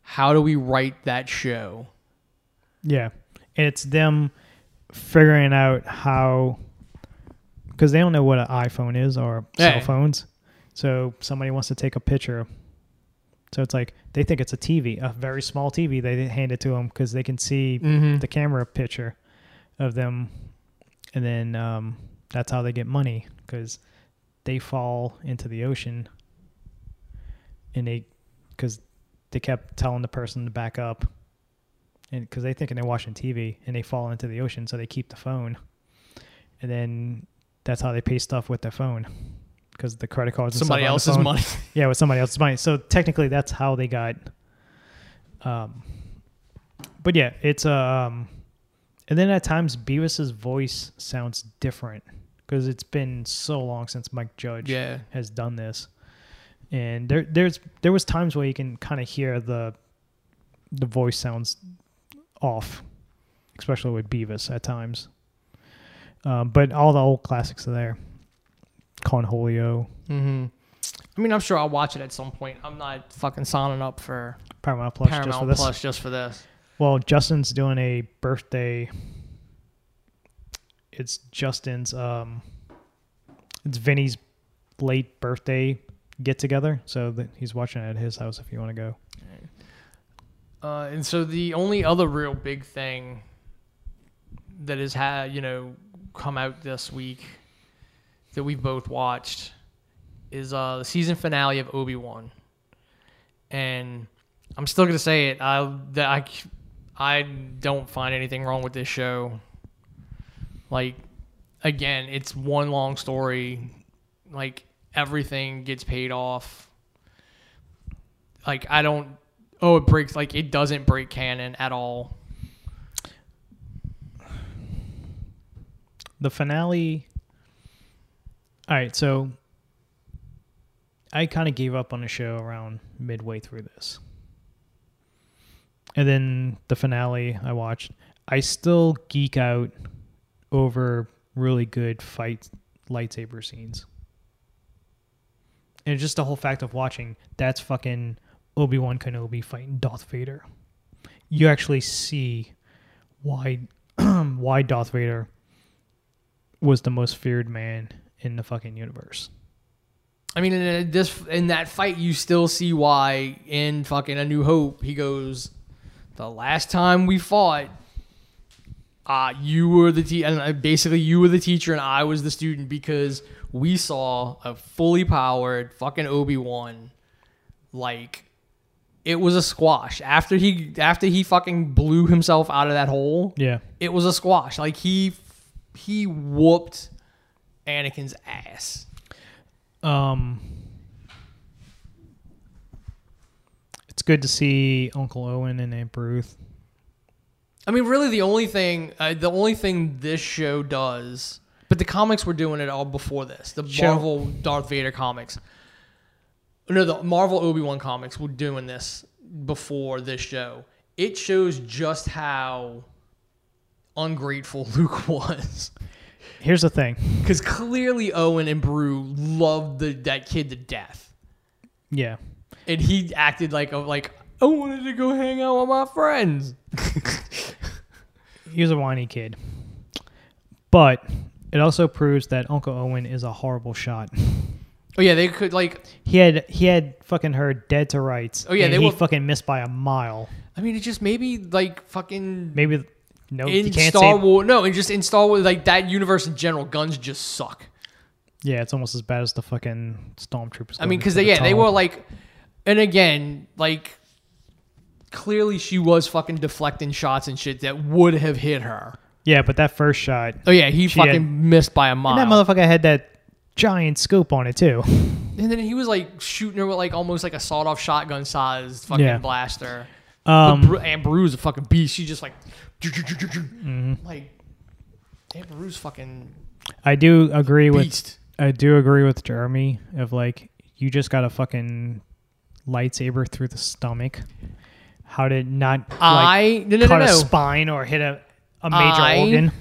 How do we write that show? Yeah. And it's them figuring out how, because they don't know what an iPhone is or cell phones. So somebody wants to take a picture. So it's like, they think it's a TV, a very small TV. They hand it to them because they can see the camera picture of them. And then that's how they get money, because they fall into the ocean and they kept telling the person to back up, and because they thinking they're watching TV and they fall into the ocean, so they keep the phone, and then that's how they pay stuff with their phone, because the credit cards somebody else's money. Yeah, with somebody else's money. So technically, that's how they got. But yeah, it's and then at times Beavis's voice sounds different because it's been so long since Mike Judge has done this. And there was times where you can kind of hear the voice sounds off, especially with Beavis at times. But all the old classics are there. Conjolio. Mm-hmm. I mean, I'm sure I'll watch it at some point. I'm not fucking signing up for Paramount Plus just for this. Well, Justin's doing a birthday. It's Justin's. It's Vinny's late birthday get together, so that he's watching it at his house if you want to go. And so the only other real big thing that has come out this week that we've both watched is the season finale of Obi-Wan. And I'm still gonna say it, I don't find anything wrong with this show. Like, again, it's one long story. Like, everything gets paid off. Like, I don't... Oh, it breaks... Like, it doesn't break canon at all. The finale... All right, so... I kind of gave up on the show around midway through this. And then the finale I watched. I still geek out over really good fight lightsaber scenes. And just the whole fact of watching, that's fucking Obi-Wan Kenobi fighting Darth Vader. You actually see why why Darth Vader was the most feared man in the fucking universe. I mean, in that fight, you still see why in fucking A New Hope, he goes, the last time we fought, you were the basically you were the teacher and I was the student, because we saw a fully powered fucking Obi-Wan. Like, it was a squash. After he fucking blew himself out of that hole, it was a squash. Like, he whooped Anakin's ass. It's good to see Uncle Owen and Aunt Beru. I mean, really, the only thing this show does But the comics were doing it all before this. The Marvel Darth Vader comics. No, the Marvel Obi-Wan comics were doing this before this show. It shows just how ungrateful Luke was. Here's the thing. Because clearly Owen and Beru loved that kid to death. Yeah. And he acted like I wanted to go hang out with my friends. He was a whiny kid. But it also proves that Uncle Owen is a horrible shot. Oh yeah, they could like he had fucking her dead to rights. Oh yeah, and he fucking missed by a mile. I mean, it just maybe no, you can't Star Wars. No, and just in Star Wars, like that universe in general, guns just suck. Yeah, it's almost as bad as the fucking stormtroopers. I mean, because they were like, and again, like clearly she was fucking deflecting shots and shit that would have hit her. Yeah, but that first shot. Oh yeah, he fucking missed by a mile. And that motherfucker had that giant scope on it too. And then he was like shooting her with like almost like a sawed-off shotgun sized fucking blaster. Aunt Beru's a fucking beast. She just like, like Aunt Beru's fucking. I do agree with Jeremy of like you just got a fucking lightsaber through the stomach. How did not like, cut a spine or hit a major organ?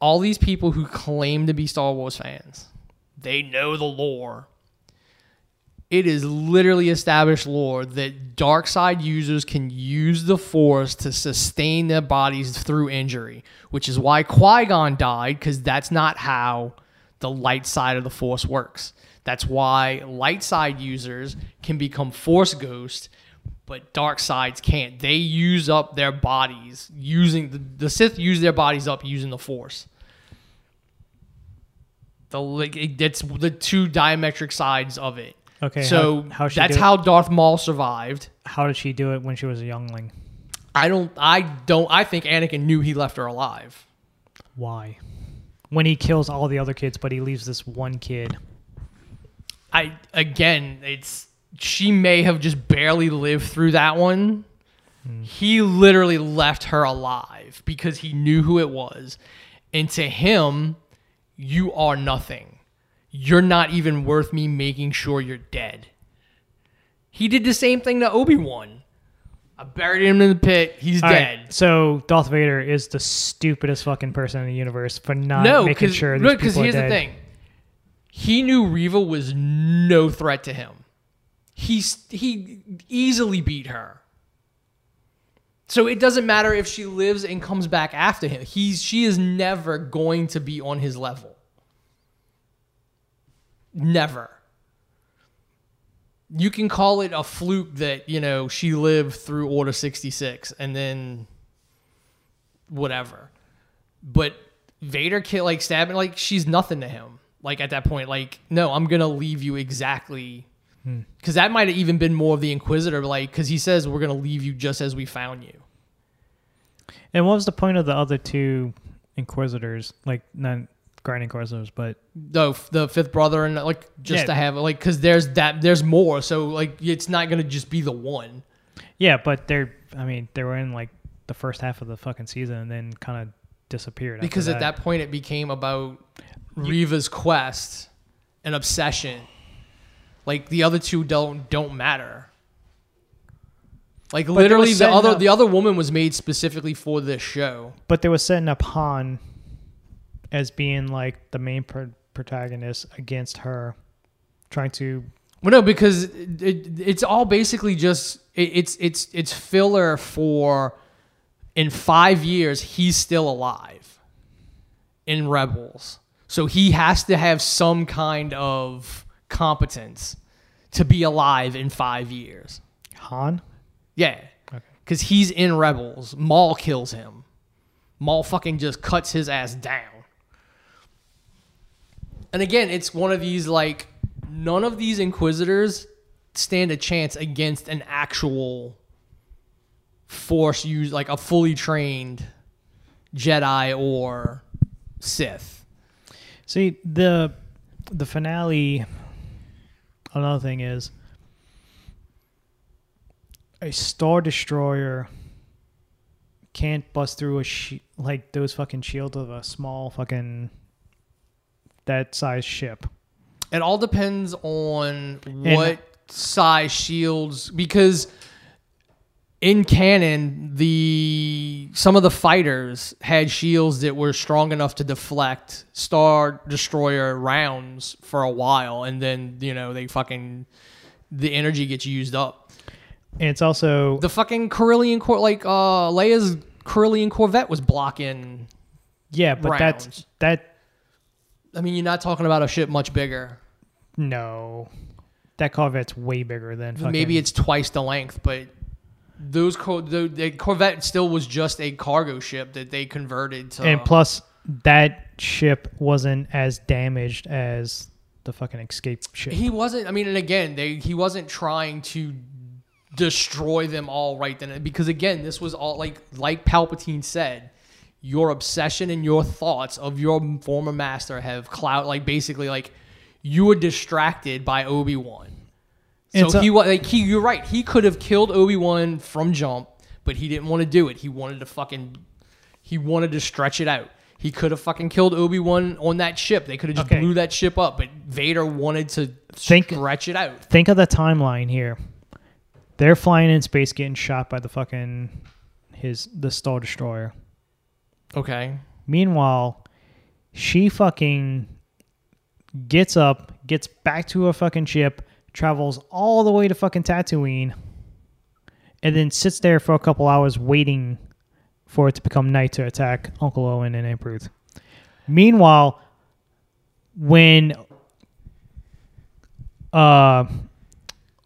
All these people who claim to be Star Wars fans, they know the lore. It is literally established lore that dark side users can use the Force to sustain their bodies through injury, which is why Qui-Gon died, because that's not how the light side of the Force works. That's why light side users can become Force ghosts, but dark sides can't. They use up their bodies using the Sith use their bodies up using the Force. That's the two diametric sides of it. Okay, so that's how Darth Maul survived. How did she do it when she was a youngling? I think Anakin knew he left her alive. Why? When he kills all the other kids, but he leaves this one kid. She may have just barely lived through that one. Mm. He literally left her alive because he knew who it was. And to him, you are nothing. You're not even worth me making sure you're dead. He did the same thing to Obi-Wan. I buried him in the pit. He's dead. Right, so Darth Vader is the stupidest fucking person in the universe for making sure these people are dead. No, because here's the thing. He knew Reva was no threat to him. He easily beat her. So it doesn't matter if she lives and comes back after him. She is never going to be on his level. Never. You can call it a fluke that, you know, she lived through Order 66 and then whatever. But Vader stabbing, she's nothing to him. Like at that point, no, I'm going to leave you exactly. Because that might have even been more of the Inquisitor, because he says we're going to leave you just as we found you. And what was the point of the other two Inquisitors? The fifth brother and to have because there's more, so it's not gonna just be the one. Yeah, but they were in the first half of the fucking season and then kind of disappeared. Because at that point it became about Reva's quest and obsession. The other two don't matter. Literally the other woman was made specifically for this show. But they were setting up Han as being the main protagonist against her trying to... Well, no, because it's all basically just... It's filler for... In 5 years, he's still alive in Rebels. So he has to have some kind of competence to be alive in 5 years. Han? Yeah. Because he's in Rebels. Maul kills him. Maul fucking just cuts his ass down. And again, it's one of these, none of these Inquisitors stand a chance against an actual Force use, a fully trained Jedi or Sith. See, the finale, another thing is, a Star Destroyer can't bust through a like those fucking shields of a small fucking that size ship. It all depends on what size shields, because in canon, some of the fighters had shields that were strong enough to deflect Star Destroyer rounds for a while, and then, you know, they fucking, the energy gets used up. And it's also the fucking Corellian Leia's Corellian Corvette was blocking. Yeah, but rounds. I mean, you're not talking about a ship much bigger. No, that Corvette's way bigger than fucking... Maybe it's twice the length, but the Corvette still was just a cargo ship that they converted to. And plus, that ship wasn't as damaged as the fucking escape ship. He wasn't. I mean, and again, he wasn't trying to destroy them all right then, because again, this was all like Palpatine said. Your obsession and your thoughts of your former master have cloud, basically you were distracted by Obi-Wan. So he was you're right. He could have killed Obi-Wan from jump, but he didn't want to do it. He wanted to stretch it out. He could have fucking killed Obi-Wan on that ship. They could have just blew that ship up, but Vader wanted to stretch it out. Think of the timeline here. They're flying in space, getting shot by the fucking the Star Destroyer. Okay. Meanwhile, she fucking gets up, gets back to her fucking ship, travels all the way to fucking Tatooine, and then sits there for a couple hours waiting for it to become night to attack Uncle Owen and Aunt Beru. Meanwhile, when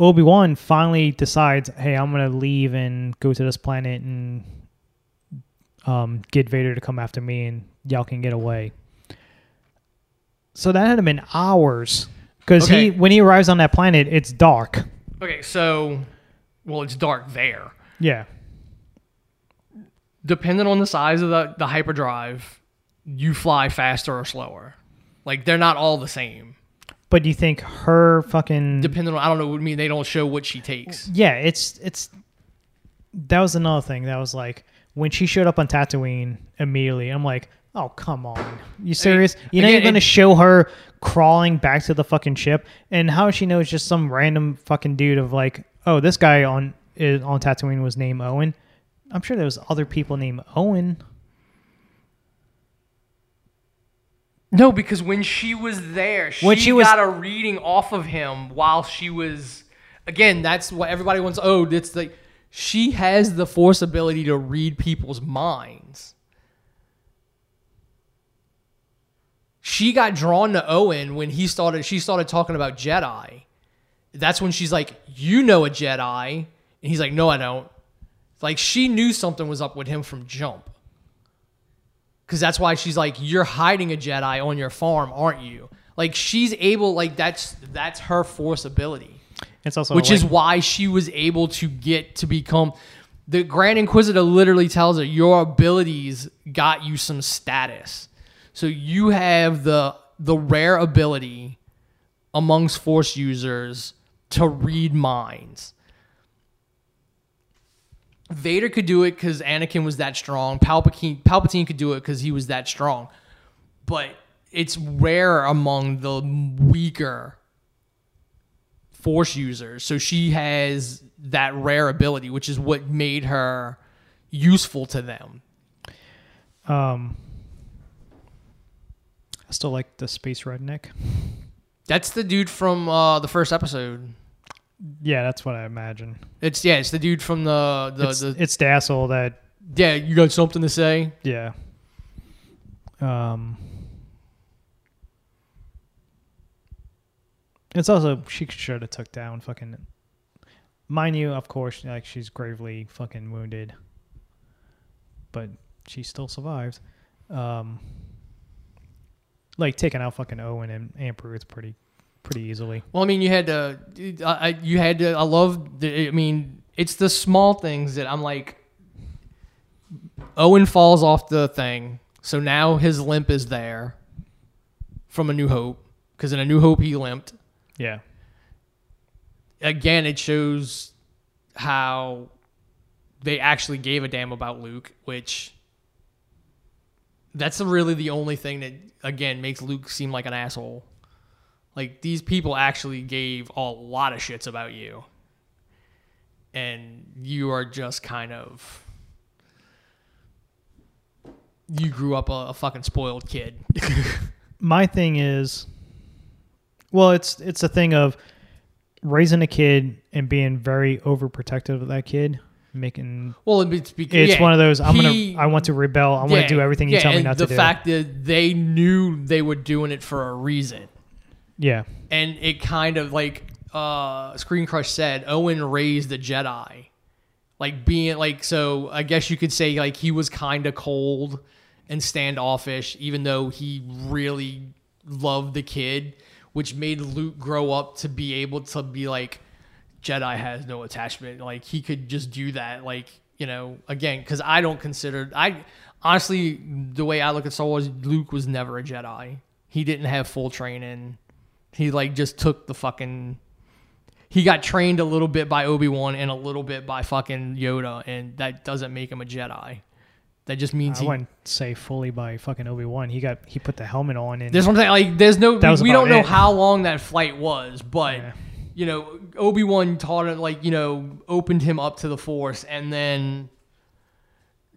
Obi-Wan finally decides, hey, I'm going to leave and go to this planet and get Vader to come after me and y'all can get away. So that had been hours, because when he arrives on that planet, it's dark. Okay, so, well, it's dark there. Yeah. Depending on the size of the hyperdrive, you fly faster or slower. They're not all the same. But do you think her fucking... Depending on, I don't know, they don't show what she takes. Yeah, it's... That was another thing that was when she showed up on Tatooine immediately, I'm like, oh, come on. You serious? You're not even going to show her crawling back to the fucking ship? And how she knows just some random fucking dude of oh, this guy on Tatooine was named Owen. I'm sure there was other people named Owen. No, because when she was there, she got a reading off of him while she was... Again, that's what everybody wants. Oh, it's like... She has the Force ability to read people's minds. She got drawn to Owen when she started talking about Jedi. That's when she's like, you know a Jedi. And he's like, no, I don't. She knew something was up with him from jump. Because that's why she's like, you're hiding a Jedi on your farm, aren't you? She's able, that's her Force ability. It's also which is why she was able to get to become... The Grand Inquisitor literally tells her, your abilities got you some status. So you have the rare ability amongst Force users to read minds. Vader could do it because Anakin was that strong. Palpatine could do it because he was that strong. But it's rare among the weaker Force users, so she has that rare ability, which is what made her useful to them. I still like the space redneck. That's the dude from the first episode. Yeah, that's what I imagine. It's the dude from it's the asshole that. Yeah, you got something to say? Yeah. It's also, she should have took down fucking... Mind you, of course, she's gravely fucking wounded. But she still survived. Taking out fucking Owen and Aunt Beru pretty easily. Well, I mean, I love... it's the small things that I'm like... Owen falls off the thing. So now his limp is there. From A New Hope. Because in A New Hope, he limped. Yeah. Again, it shows how they actually gave a damn about Luke, which that's really the only thing that, again, makes Luke seem like an asshole. Like, these people actually gave a lot of shits about you. And you are just kind of... you grew up a fucking spoiled kid. My thing is... well, it's a thing of raising a kid and being very overprotective of that kid. Making... well, it's one of those, I want to rebel. I want to do everything you tell me not to do. The fact that they knew they were doing it for a reason. Yeah. And it kind of, like, Screen Crush said, Owen raised the Jedi. Like, being, like, so I guess you could say, like, he was kind of cold and standoffish, even though he really loved the kid, which made Luke grow up to be able to be, like, Jedi has no attachment. Like, he could just do that. Like, you know, again, because I don't consider... I honestly, the way I look at Star Wars, Luke was never a Jedi. He didn't have full training. He, like, just took the fucking... he got trained a little bit by Obi-Wan and a little bit by fucking Yoda, and that doesn't make him a Jedi. That just means I wouldn't say fully by fucking Obi-Wan. He put the helmet on, and... that's what I'm saying. Like, there's no... we don't know how long that flight was, but, you know, Obi-Wan taught it, like, you know, opened him up to the Force, and then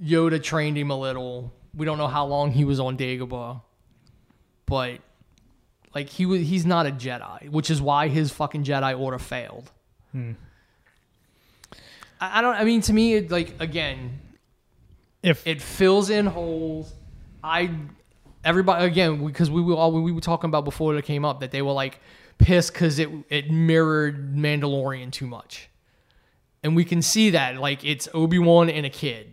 Yoda trained him a little. We don't know how long he was on Dagobah, but... like, he's not a Jedi, which is why his fucking Jedi Order failed. I mean, to me, it, like, again, it fills in holes. Everybody, again, because we were talking about before it came up that they were, like, pissed because it mirrored Mandalorian too much. And we can see that, like, it's Obi-Wan and a kid.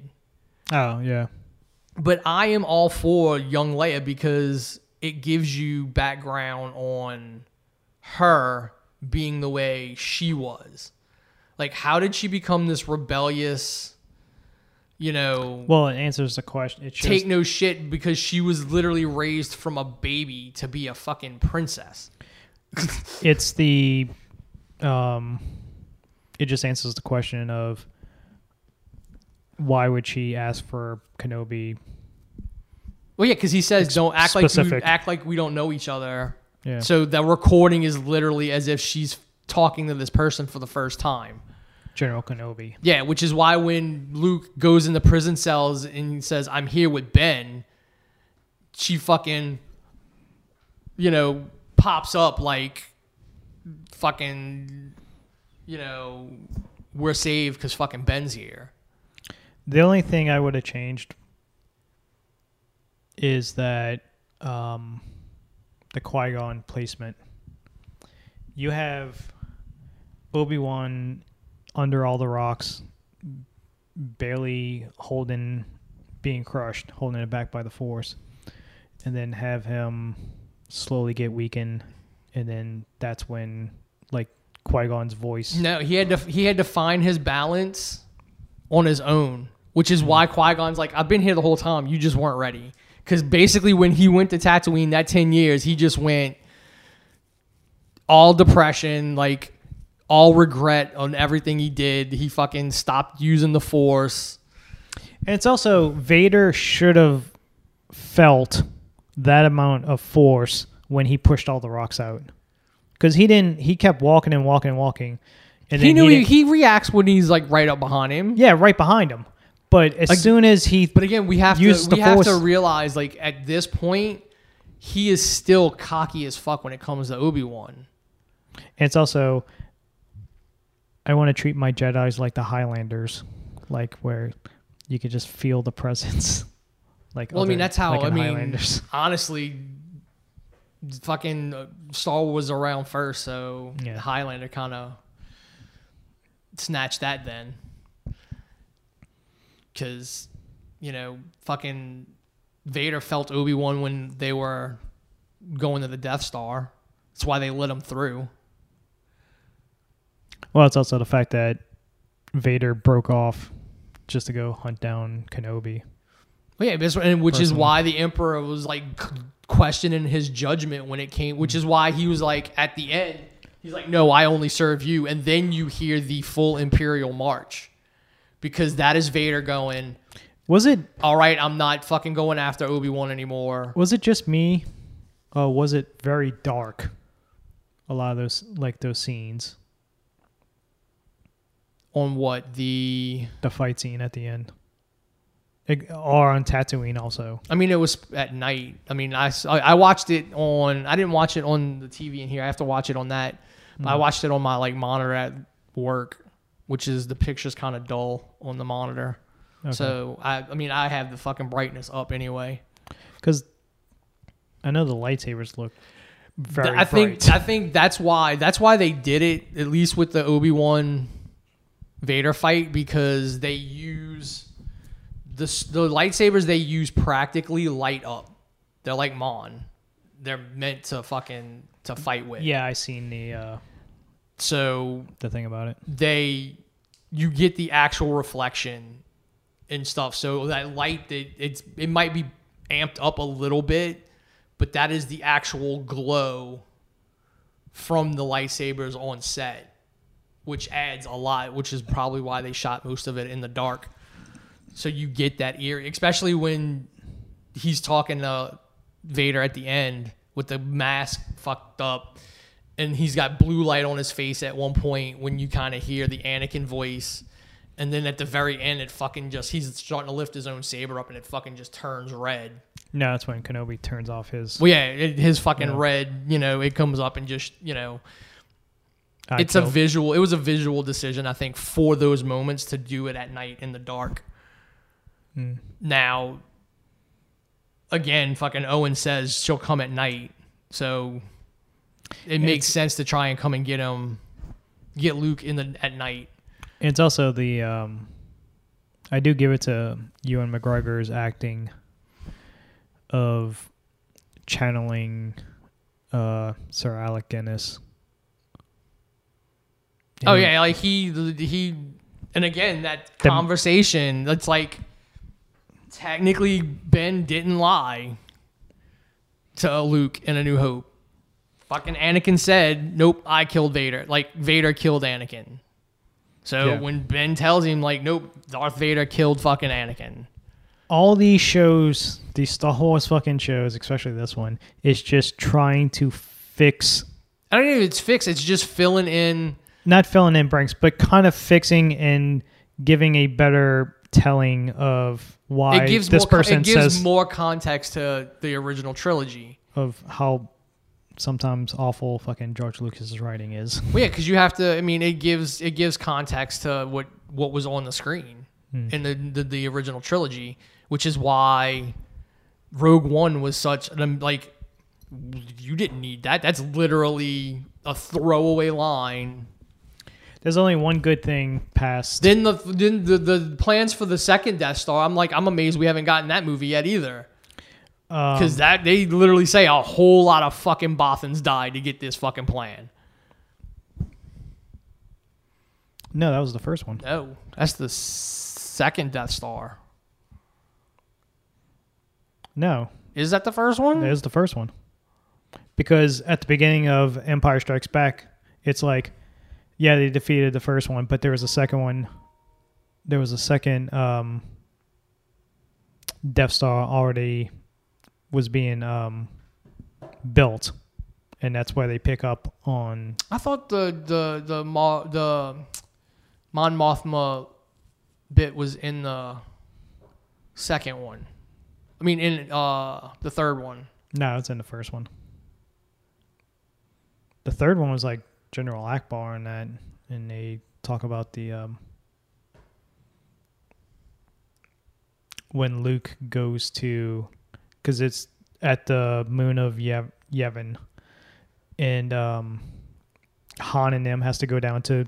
Oh, yeah. But I am all for young Leia because... it gives you background on her being the way she was. Like, how did she become this rebellious, you know... well, it answers the question. It shows, take no shit, because she was literally raised from a baby to be a fucking princess. It's the... it just answers the question of why would she ask for Kenobi... well, yeah, because he says, "Don't act specific. like we don't know each other." Yeah. So the recording is literally as if she's talking to this person for the first time, General Kenobi. Yeah, which is why when Luke goes in the prison cells and says, "I'm here with Ben," she fucking, you know, pops up like, fucking, you know, we're saved because fucking Ben's here. The only thing I would have changed is that the Qui-Gon placement. You have Obi-Wan under all the rocks, barely holding, being crushed, holding it back by the Force, and then have him slowly get weakened, and then that's when, like, Qui-Gon's voice... no, he had to find his balance on his own, which is why Qui-Gon's like, I've been here the whole time, you just weren't ready. Because basically when he went to Tatooine, that 10 years, he just went all depression, like all regret on everything he did. He fucking stopped using the Force. And it's also, Vader should have felt that amount of Force when he pushed all the rocks out. Because he didn't, he kept walking and walking and walking. And he knew he reacts when he's like right up behind him. Yeah, right behind him. But as soon as he... but again, we have to realize, like, at this point, he is still cocky as fuck when it comes to Obi-Wan. And it's also, I want to treat my Jedis like the Highlanders, like where you could just feel the presence. Like, well, other, I mean, that's how, like, I mean, honestly, fucking Star Wars was around first, so yeah. Highlander kind of snatched that then. Because, you know, fucking Vader felt Obi-Wan when they were going to the Death Star. That's why they let him through. Well, it's also the fact that Vader broke off just to go hunt down Kenobi. Well, yeah, which is why the Emperor was, like, questioning his judgment when it came, which is why he was, like, at the end, he's like, no, I only serve you. And then you hear the full Imperial March. because that is Vader going, was it, all right, I'm not fucking going after Obi-Wan anymore. Was it just me? Or was it very dark? A lot of those, like those scenes. On what? The fight scene at the end. Or on Tatooine also. I mean, it was at night. I mean, I watched it on... I didn't watch it on the TV in here. I have to watch it on that. But I watched it on my like monitor at work, which is the picture's kind of dull on the monitor. Okay. So, I mean, I have the fucking brightness up anyway. Because I know the lightsabers look very bright. I think that's why they did it, at least with the Obi-Wan Vader fight, because they use... The lightsabers they use practically light up. They're like Mon. They're meant to fucking to fight with. Yeah, I seen the so the thing about it. You get the actual reflection and stuff. So that light it might be amped up a little bit, but that is the actual glow from the lightsabers on set, which adds a lot, which is probably why they shot most of it in the dark. So you get that eerie, especially when he's talking to Vader at the end with the mask fucked up and he's got blue light on his face at one point when you kind of hear the Anakin voice. And then at the very end, it fucking just, he's starting to lift his own saber up and it fucking just turns red. No, that's when Kenobi turns off his... Well, yeah, his fucking red, you know, it comes up and just, you know... It was a visual decision, I think, for those moments to do it at night in the dark. Now, again, fucking Owen says she'll come at night, so it makes sense to try and come and get Luke at night. It's also the I do give it to Ewan McGregor's acting of channeling Sir Alec Guinness. Oh yeah, like he. And again, that conversation, that's like, technically, Ben didn't lie to Luke in A New Hope. Fucking Anakin said, nope, I killed Vader. Like, Vader killed Anakin. So when Ben tells him, like, nope, Darth Vader killed fucking Anakin. All these shows, these Star Wars fucking shows, especially this one, is just trying to fix... I don't know if it's fix, it's just filling in... Not filling in blanks, but kind of fixing and giving a better telling of why this person says... It gives more context to the original trilogy. Of how sometimes awful fucking George Lucas's writing is. Well, yeah, because you have to... I mean, it gives context to what was on the screen in the original trilogy, which is why Rogue One was such... Like, you didn't need that. That's literally a throwaway line... There's only one good thing past. Then the plans for the second Death Star. I'm amazed we haven't gotten that movie yet either. Because that they literally say a whole lot of fucking Bothans died to get this fucking plan. No, that was the first one. No, that's the second Death Star. No, is that the first one? That is the first one. Because at the beginning of Empire Strikes Back, it's like. Yeah, they defeated the first one, but there was a second one. There was a second Death Star already was being built, and that's why they pick up on. I thought the Mon Mothma bit was in the second one. I mean, in the third one. No, it's in the first one. The third one was like. General Akbar and that, and they talk about the when Luke goes to, because it's at the moon of Yavin, and Han and them has to go down to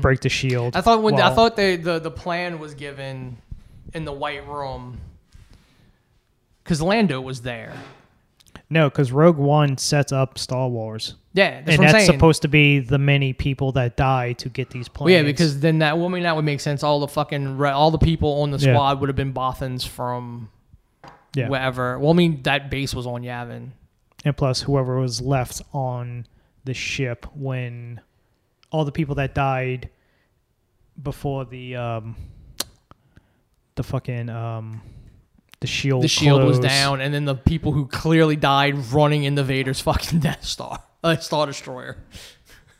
break the shield. I thought the plan was given in the White Room because Lando was there. No, because Rogue One sets up Star Wars. Yeah, that's what I'm saying. And that's supposed to be the many people that die to get these plans. Well, yeah, because then that woman, that would make sense. All the people on the squad would have been Bothans from wherever. Well, I mean, that base was on Yavin. And plus, whoever was left on the ship when all the people that died before the the fucking the shield was down, and then the people who clearly died running into Vader's fucking Death Star, Star Destroyer.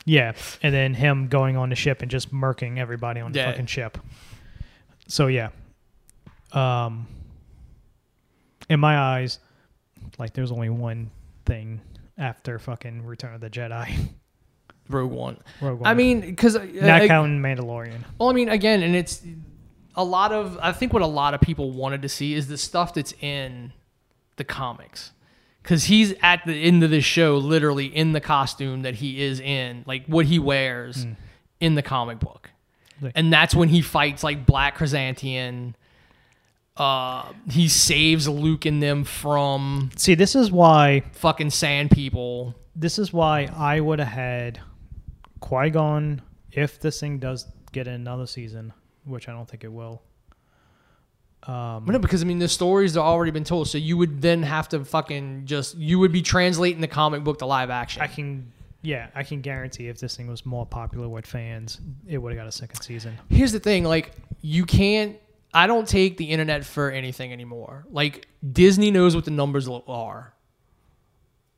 Yeah, and then him going on the ship and just murking everybody on the fucking ship. So yeah, in my eyes, like there's only one thing after fucking Return of the Jedi. Rogue One. Rogue One. I mean, because not counting Mandalorian. Well, I mean, again, and it's a lot of. I think what a lot of people wanted to see is the stuff that's in the comics, because he's at the end of this show literally in the costume that he is in, like what he wears in the comic book, and that's when he fights like Black Chrysantian. He saves Luke and them from. See, this is why fucking sand people. This is why I would have had Qui-Gon, if this thing does get another season, which I don't think it will. No, because, I mean, the stories have already been told, so you would then have to fucking just... You would be translating the comic book to live action. I can guarantee if this thing was more popular with fans, it would have got a second season. Here's the thing, like, you can't... I don't take the internet for anything anymore. Like, Disney knows what the numbers are.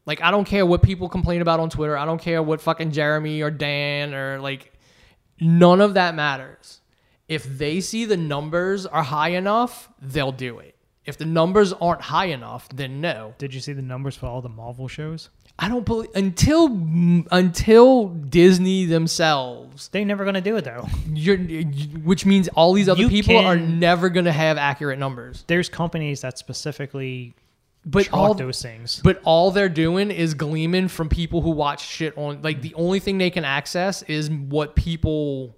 Like, I don't care what people complain about on Twitter. I don't care what fucking Jeremy or Dan or, like, none of that matters. If they see the numbers are high enough, they'll do it. If the numbers aren't high enough, then no. Did you see the numbers for all the Marvel shows? I don't believe... Until Disney themselves... They're never going to do it, though. Which means all these other people are never going to have accurate numbers. There's companies that specifically... But all those things. But all they're doing is gleaming from people who watch shit on. Like the only thing they can access is what people.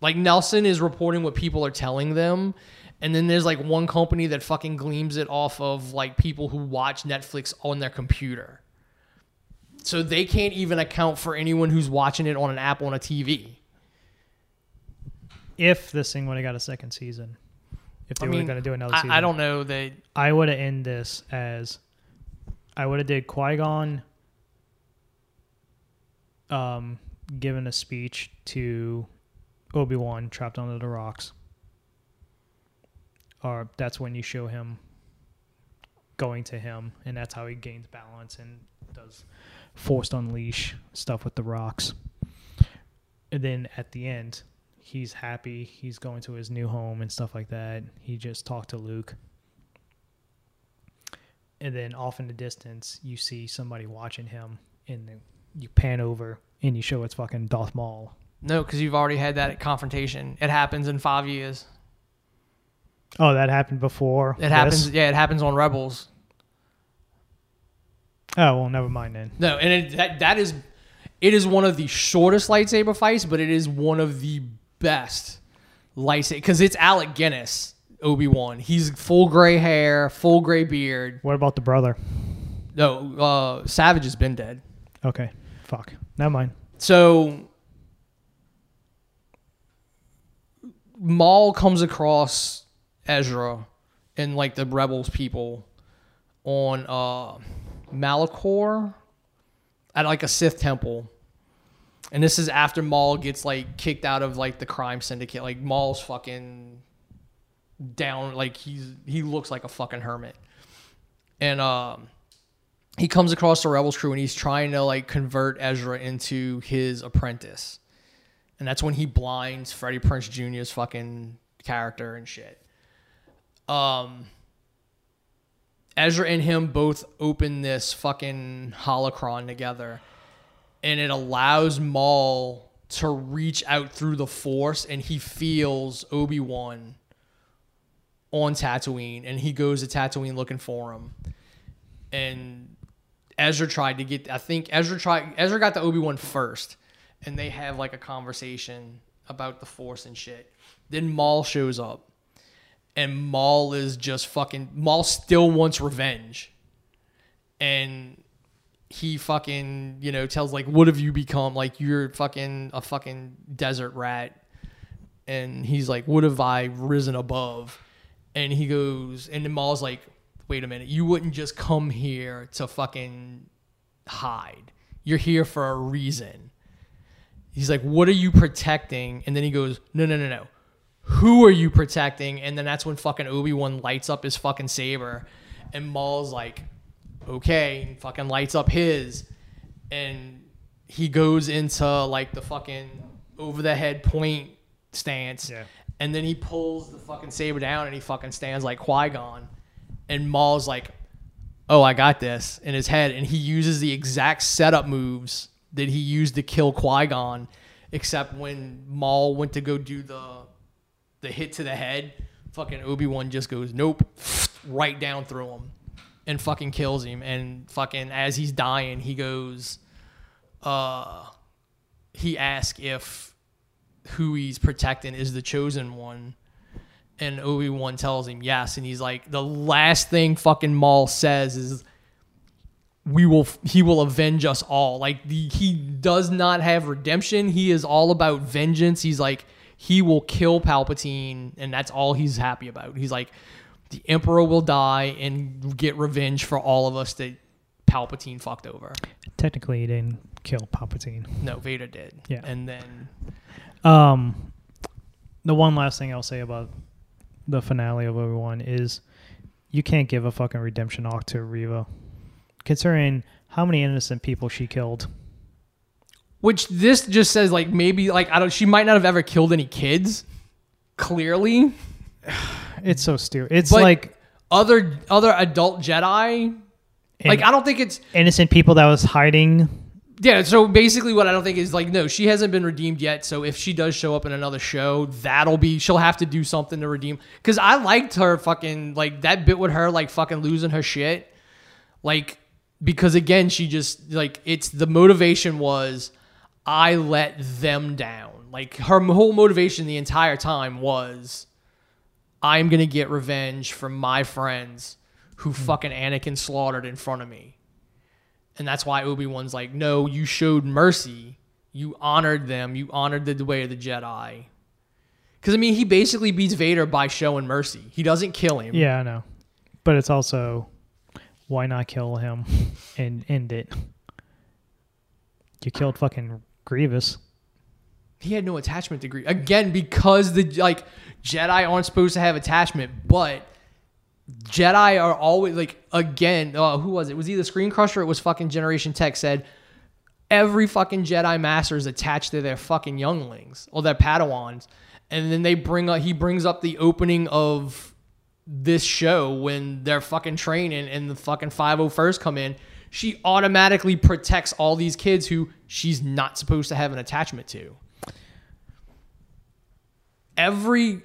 Like Nelson is reporting what people are telling them, and then there's like one company that fucking gleams it off of like people who watch Netflix on their computer. So they can't even account for anyone who's watching it on an app on a TV. If this thing would have got a second season. If they were going to do another season. I don't know that... I would have ended this as... I would have did Qui-Gon giving a speech to Obi-Wan trapped under the rocks. Or that's when you show him going to him, and that's how he gains balance and does forced unleash stuff with the rocks. And then at the end... He's happy. He's going to his new home and stuff like that. He just talked to Luke. And then off in the distance, you see somebody watching him, and then you pan over, and you show it's fucking Darth Maul. No, because you've already had that confrontation. It happens in 5 years. Oh, that happened before? It happens. Yeah, it happens on Rebels. Oh, well, never mind then. No, and that is... It is one of the shortest lightsaber fights, but it is one of the best lightsaber because it's Alec Guinness Obi-Wan. He's full gray hair, full gray beard. What about the brother? No, Savage has been dead. Okay, fuck, never mind. So Maul comes across Ezra and like the Rebels people on Malachor at like a Sith temple. And this is after Maul gets like kicked out of like the crime syndicate. Like Maul's fucking down. Like he looks like a fucking hermit. And he comes across the Rebels crew and he's trying to like convert Ezra into his apprentice. And that's when he blinds Freddie Prinze Jr.'s fucking character and shit. Ezra and him both open this fucking holocron together. And it allows Maul to reach out through the Force, and he feels Obi-Wan on Tatooine, and he goes to Tatooine looking for him. And Ezra tried to get... I think Ezra got to Obi-Wan first, and they have like a conversation about the Force and shit. Then Maul shows up, and Maul is just fucking... Maul still wants revenge. And... he fucking, you know, tells like, what have you become? Like, you're fucking a fucking desert rat. And he's like, what have I risen above? And he goes, and then Maul's like, wait a minute, you wouldn't just come here to fucking hide. You're here for a reason. He's like, what are you protecting? And then he goes, no, no, no, no. who are you protecting? And then that's when fucking Obi-Wan lights up his fucking saber, and Maul's like, okay, and fucking lights up his, and he goes into like the fucking over the head point stance, yeah. And then he pulls the fucking saber down and he fucking stands like Qui-Gon, and Maul's like, oh, I got this, in his head, and he uses the exact setup moves that he used to kill Qui-Gon, except when Maul went to go do the hit to the head, fucking Obi-Wan just goes, nope, right down through him and fucking kills him. And fucking as he's dying, he goes, he asks if who he's protecting is the chosen one. And Obi-Wan tells him yes. And he's like, the last thing fucking Maul says is, he will avenge us all. Like, he does not have redemption. He is all about vengeance. He's like, he will kill Palpatine, and that's all he's happy about. He's like, the Emperor will die and get revenge for all of us that Palpatine fucked over. Technically, he didn't kill Palpatine. No, Vader did. Yeah. And then... the one last thing I'll say about the finale of Obi-Wan is you can't give a fucking redemption arc to Reva, considering how many innocent people she killed. Which this just says, like, maybe, like, I don't, she might not have ever killed any kids, clearly. It's so stupid. It's but like other adult Jedi. Like, I don't think it's innocent people that was hiding. Yeah, so basically what I don't think is, like, no, she hasn't been redeemed yet, so if she does show up in another show, she'll have to do something to redeem. Because I liked her fucking, like, that bit with her, like, fucking losing her shit. Like, because, again, she just, like, it's, the motivation was, I let them down. Like, her whole motivation the entire time was, I'm going to get revenge from my friends who fucking Anakin slaughtered in front of me. And that's why Obi-Wan's like, no, you showed mercy. You honored them. You honored the way of the Jedi. Because, I mean, he basically beats Vader by showing mercy. He doesn't kill him. Yeah, I know. But it's also, why not kill him and end it? You killed fucking Grievous. He had no attachment to Grievous. Again, because the like Jedi aren't supposed to have attachment, but... Jedi are always like, again, who was it? It was either Screen Crusher or it was fucking Generation Tech said every fucking Jedi Master is attached to their fucking younglings or their Padawans. And then he brings up the opening of this show when they're fucking training and the fucking 501st come in. She automatically protects all these kids who she's not supposed to have an attachment to. Every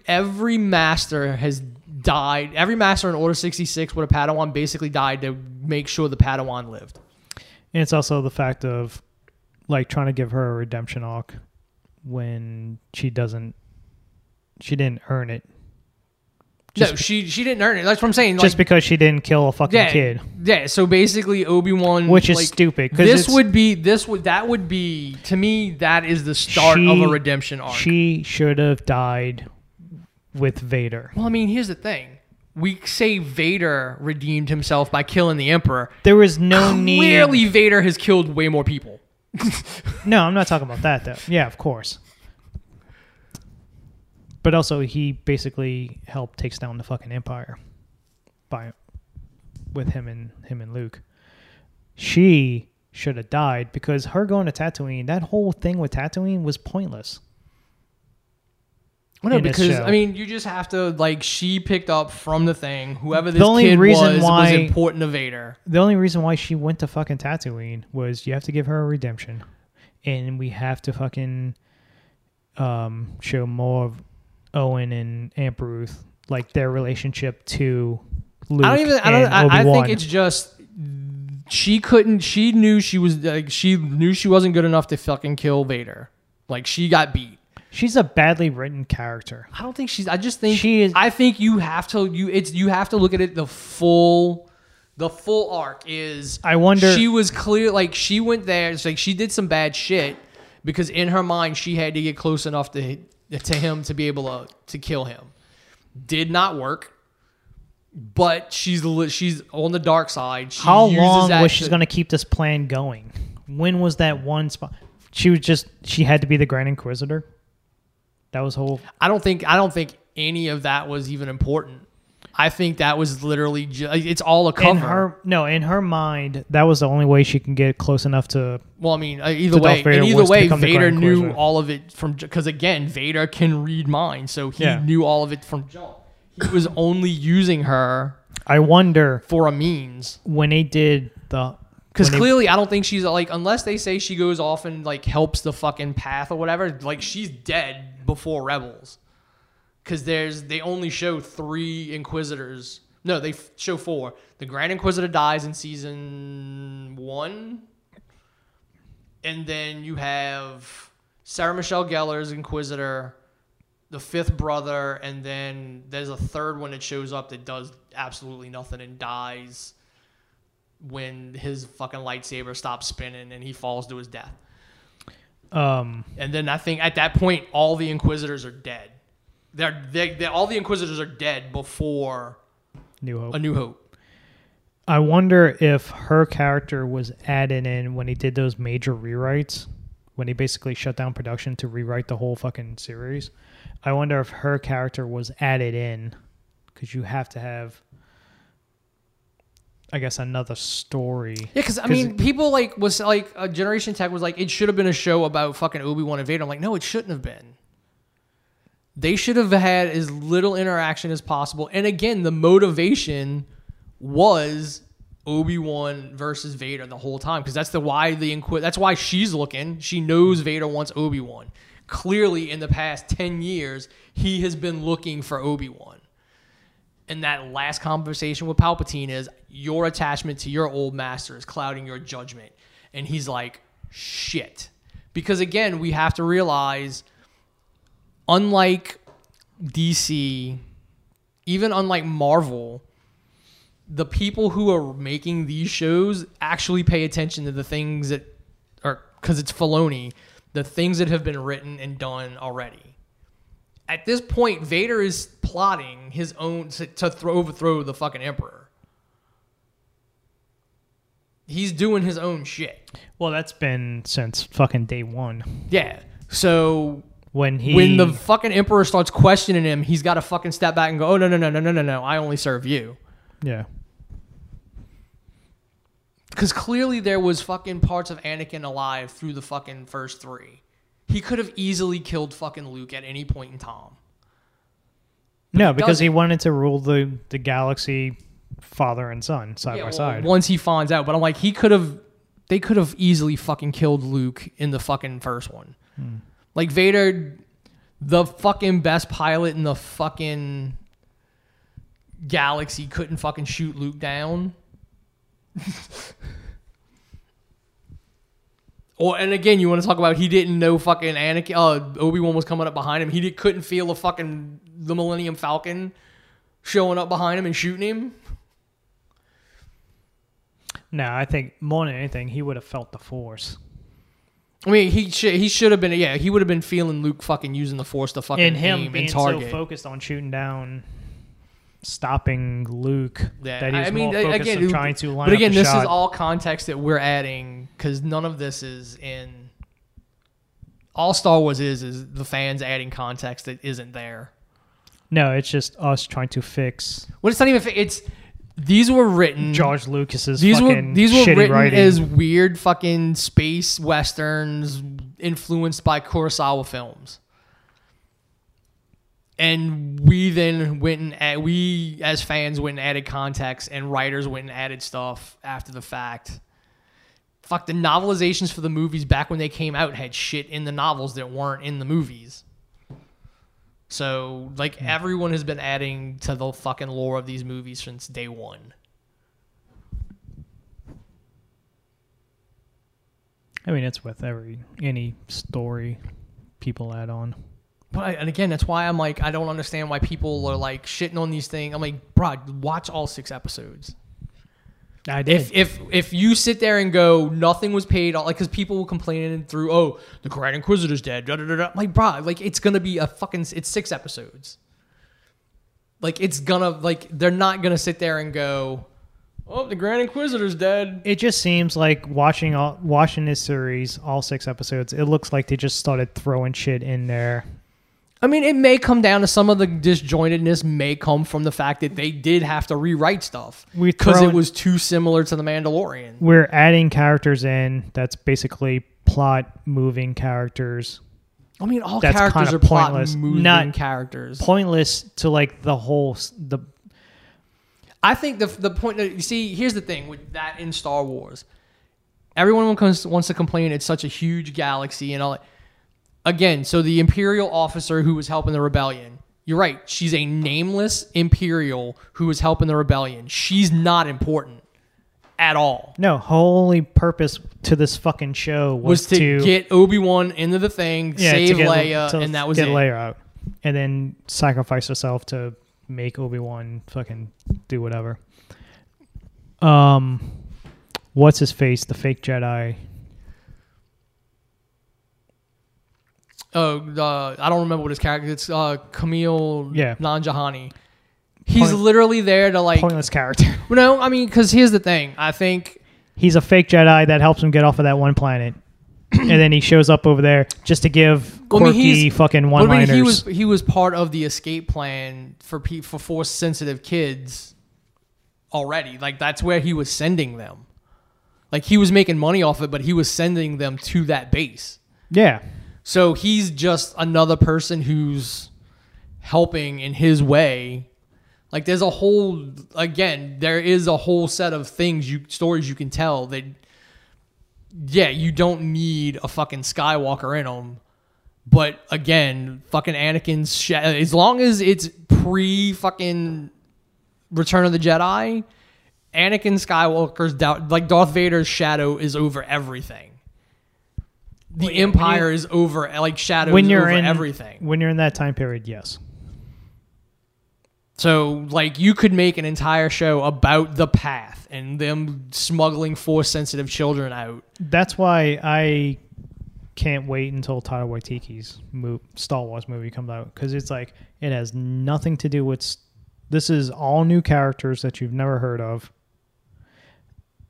master has died. Every master in Order 66 with a Padawan basically died to make sure the Padawan lived. And it's also the fact of, like, trying to give her a redemption arc when she didn't earn it. Just no, she didn't earn it. That's what I'm saying. Like, just because she didn't kill a fucking kid. Yeah. So basically, Obi-Wan, which is like, stupid. That would be to me. That is the start of a redemption arc. She should have died with Vader. Well, I mean, here's the thing. We say Vader redeemed himself by killing the Emperor. There was no need. Clearly, Vader has killed way more people. No, I'm not talking about that though. Yeah, of course. But also, he basically helped takes down the fucking Empire with him and Luke. She should have died because her going to Tatooine, that whole thing with Tatooine was pointless. Well, no, because I mean, you just have to, like, she picked up from the thing. Whoever this kid was important to Vader. The only reason why she went to fucking Tatooine was you have to give her a redemption, and we have to fucking show more of Owen and Aunt Beru, like, their relationship to Luke. I think it's just she knew she wasn't good enough to fucking kill Vader. Like, she got beat. She's a badly written character. I don't think she's, I just think she is. I think you have to look at it the full arc is, I wonder, she was clear, like, she went there, it's like she did some bad shit because in her mind she had to get close enough to him to be able to kill him. Did not work, but she's on the dark side. How long was she going to keep this plan going? When was that one spot? She had to be the Grand Inquisitor. That was whole. I don't think any of that was even important. I think that was literally it's all a cover. In her mind, that was the only way she can get close enough to. Well, I mean, either way, Vader knew all of it from, because again, Vader can read minds, so he knew all of it from jump. He was only using her. I wonder for a means when they did the. Because clearly, I don't think she's like, unless they say she goes off and like helps the fucking path or whatever, like she's dead before Rebels. Because they only show 3 Inquisitors. No, they show 4. The Grand Inquisitor dies in season 1. And then you have Sarah Michelle Gellar's Inquisitor, the 5th brother, and then there's a 3rd one that shows up that does absolutely nothing and dies when his fucking lightsaber stops spinning and he falls to his death. And then I think at that point, all the Inquisitors are dead. All the Inquisitors are dead before A New Hope. I wonder if her character was added in when he did those major rewrites, when he basically shut down production to rewrite the whole fucking series. I wonder if her character was added in, because you have to have, I guess, another story. Yeah, because, I mean, people like, was like, Generation Tech was like, it should have been a show about fucking Obi-Wan and Vader. I'm like, no, it shouldn't have been. They should have had as little interaction as possible. And again, the motivation was Obi-Wan versus Vader the whole time, because that's why she's looking. She knows Vader wants Obi-Wan. Clearly, in the past 10 years, he has been looking for Obi-Wan. And that last conversation with Palpatine is, your attachment to your old master is clouding your judgment. And he's like, shit. Because again, we have to realize, unlike DC, even unlike Marvel, the people who are making these shows actually pay attention to the things that are, because it's Filoni, the things that have been written and done already. At this point, Vader is plotting his own to overthrow the fucking Emperor. He's doing his own shit. Well, that's been since fucking day one. Yeah. So When the fucking Emperor starts questioning him, he's got to fucking step back and go, oh, no, I only serve you. Yeah. Because clearly there was fucking parts of Anakin alive through the fucking first 3. He could have easily killed fucking Luke at any point in time. No, because he wanted to rule the galaxy father and son side by side. Once he finds out. But I'm like, they could have easily fucking killed Luke in the fucking first one. Hmm. Like, Vader, the fucking best pilot in the fucking galaxy, couldn't fucking shoot Luke down. And again, you want to talk about, he didn't know fucking Anakin, Obi-Wan was coming up behind him. He couldn't feel the Millennium Falcon showing up behind him and shooting him. No, I think more than anything, he would have felt the Force. I mean, he should have been. Yeah, he would have been feeling Luke fucking using the Force to fucking aim and target. And him being so focused on shooting down, stopping Luke, that he's more focused on trying to line up the shot. But again, this is all context that we're adding, because none of this is in. All Star Wars is the fans adding context that isn't there. No, it's just us trying to fix. Well, it's not even. These were written. George Lucas's fucking shitty writing. These were written as weird fucking space westerns influenced by Kurosawa films. And we then as fans went and added context, and writers went and added stuff after the fact. Fuck, the novelizations for the movies back when they came out had shit in the novels that weren't in the movies. So, like, everyone has been adding to the fucking lore of these movies since day one. I mean, it's with any story people add on. And again, that's why I'm like, I don't understand why people are, like, shitting on these things. I'm like, bro, watch all 6 episodes. I did. If you sit there and go, nothing was paid off, like, because people will complain through, oh, the Grand Inquisitor's dead, da-da-da-da. Like, bruh, like, it's going to be it's 6 episodes. Like, it's going to, like, they're not going to sit there and go, oh, the Grand Inquisitor's dead. It just seems like watching this series, all 6 episodes, it looks like they just started throwing shit in there. I mean, it may come down to some of the disjointedness may come from the fact that they did have to rewrite stuff because it was too similar to The Mandalorian. We're adding characters in. That's basically plot-moving characters. I mean, all that's characters are plot-moving characters. Pointless to, like, the whole... I think the point... that you see, here's the thing with that in Star Wars. Everyone wants to complain it's such a huge galaxy and all that. Again, so the Imperial officer who was helping the rebellion. You're right. She's a nameless Imperial who was helping the rebellion. She's not important at all. No, wholly purpose to this fucking show was to get Obi-Wan into the thing, save Leia, and that was it. Get Leia out. And then sacrifice herself to make Obi-Wan fucking do whatever. What's his face? The fake Jedi... I don't remember what his character. It's Kamil Nanjahani. He's literally there to like pointless character. No, I mean, because here's the thing. I think he's a fake Jedi that helps him get off of that one planet, and then he shows up over there just to give quirky fucking one-liners. I mean, he was part of the escape plan for Force-sensitive kids already. Like that's where he was sending them. Like he was making money off it, but he was sending them to that base. Yeah. So he's just another person who's helping in his way. Like there's a whole, again, there is a whole set of things, stories you can tell that, yeah, you don't need a fucking Skywalker in them. But again, fucking Anakin's, as long as it's pre-fucking Return of the Jedi, Anakin Skywalker's, like Darth Vader's shadow is over everything. The Empire is over, like shadows over everything. When you're in that time period, yes. So, like, you could make an entire show about the path and them smuggling Force-sensitive children out. That's why I can't wait until Taika Waititi's Star Wars movie comes out, because it's like, it has nothing to do with... This is all new characters that you've never heard of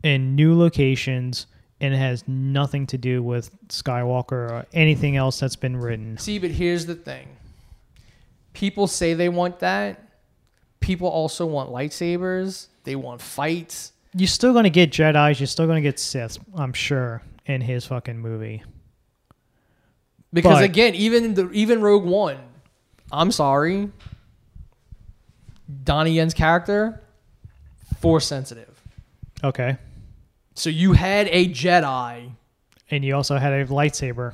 in new locations... And it has nothing to do with Skywalker or anything else that's been written. See, but here's the thing. People say they want that. People also want lightsabers. They want fights. You're still going to get Jedis. You're still going to get Sith, I'm sure, in his fucking movie. Because, again, even Rogue One, I'm sorry, Donnie Yen's character, Force-sensitive. Okay. So you had a Jedi. And you also had a lightsaber.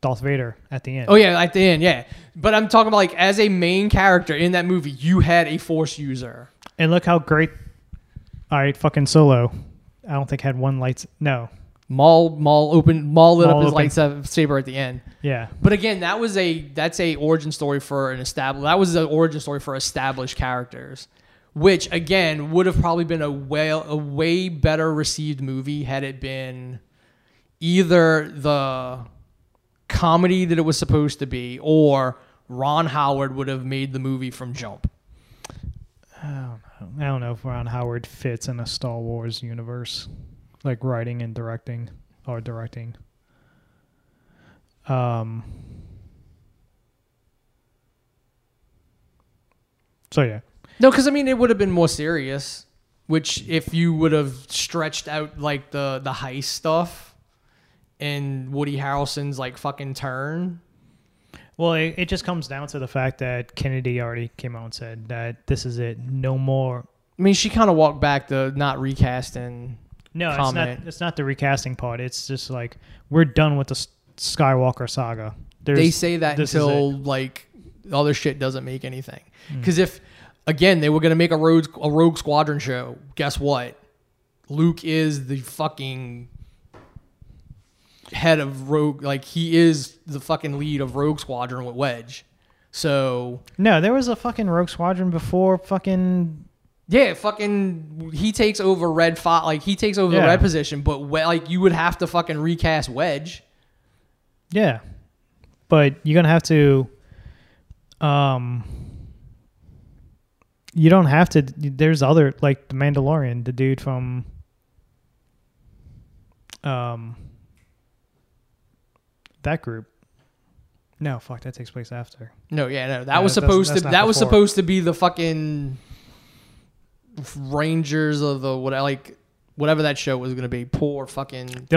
Darth Vader at the end. Oh, yeah, at the end, yeah. But I'm talking about, like, as a main character in that movie, you had a Force user. And look how great... All right, fucking Solo. I don't think had one light... No. Maul lit up his lightsaber at the end. Yeah. But again, that's a origin story for an established... That was an origin story for established characters. Which, again, would have probably been a way better received movie had it been either the comedy that it was supposed to be or Ron Howard would have made the movie from jump. I don't know if Ron Howard fits in a Star Wars universe, like writing and directing or directing. So, yeah. No, because, I mean, it would have been more serious, which if you would have stretched out, like, the heist stuff and Woody Harrelson's, like, fucking turn. Well, it just comes down to the fact that Kennedy already came out and said that this is it, no more. I mean, she kind of walked back the not recasting comment. It's not the recasting part. It's just, like, we're done with the Skywalker saga. They say that until, like, other shit doesn't make anything. Because if... Again, they were going to make a Rogue Squadron show. Guess what? Luke is the fucking head of Rogue. Like, he is the fucking lead of Rogue Squadron with Wedge. So... No, there was a fucking Rogue Squadron before fucking... Yeah, fucking... He takes over Red... Like, he takes over the Red position, but, like, you would have to fucking recast Wedge. Yeah. But you're going to have to... You don't have to... There's other... Like, The Mandalorian, the dude from... that group. No, fuck, that takes place after. No, yeah, no, that was supposed to. That was supposed to be the fucking Rangers of the what, like whatever that show was going to be. Poor fucking. The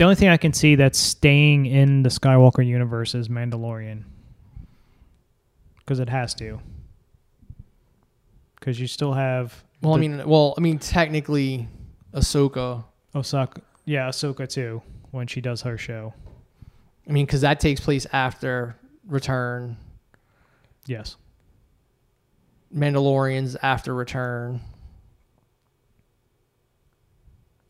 only thing I can see that's staying in the Skywalker universe is Mandalorian, because it has to. Because you still have. Well, I mean, technically, Ahsoka. Yeah, Ahsoka too. When she does her show. I mean, because that takes place after Return. Yes. Mandalorian's after Return.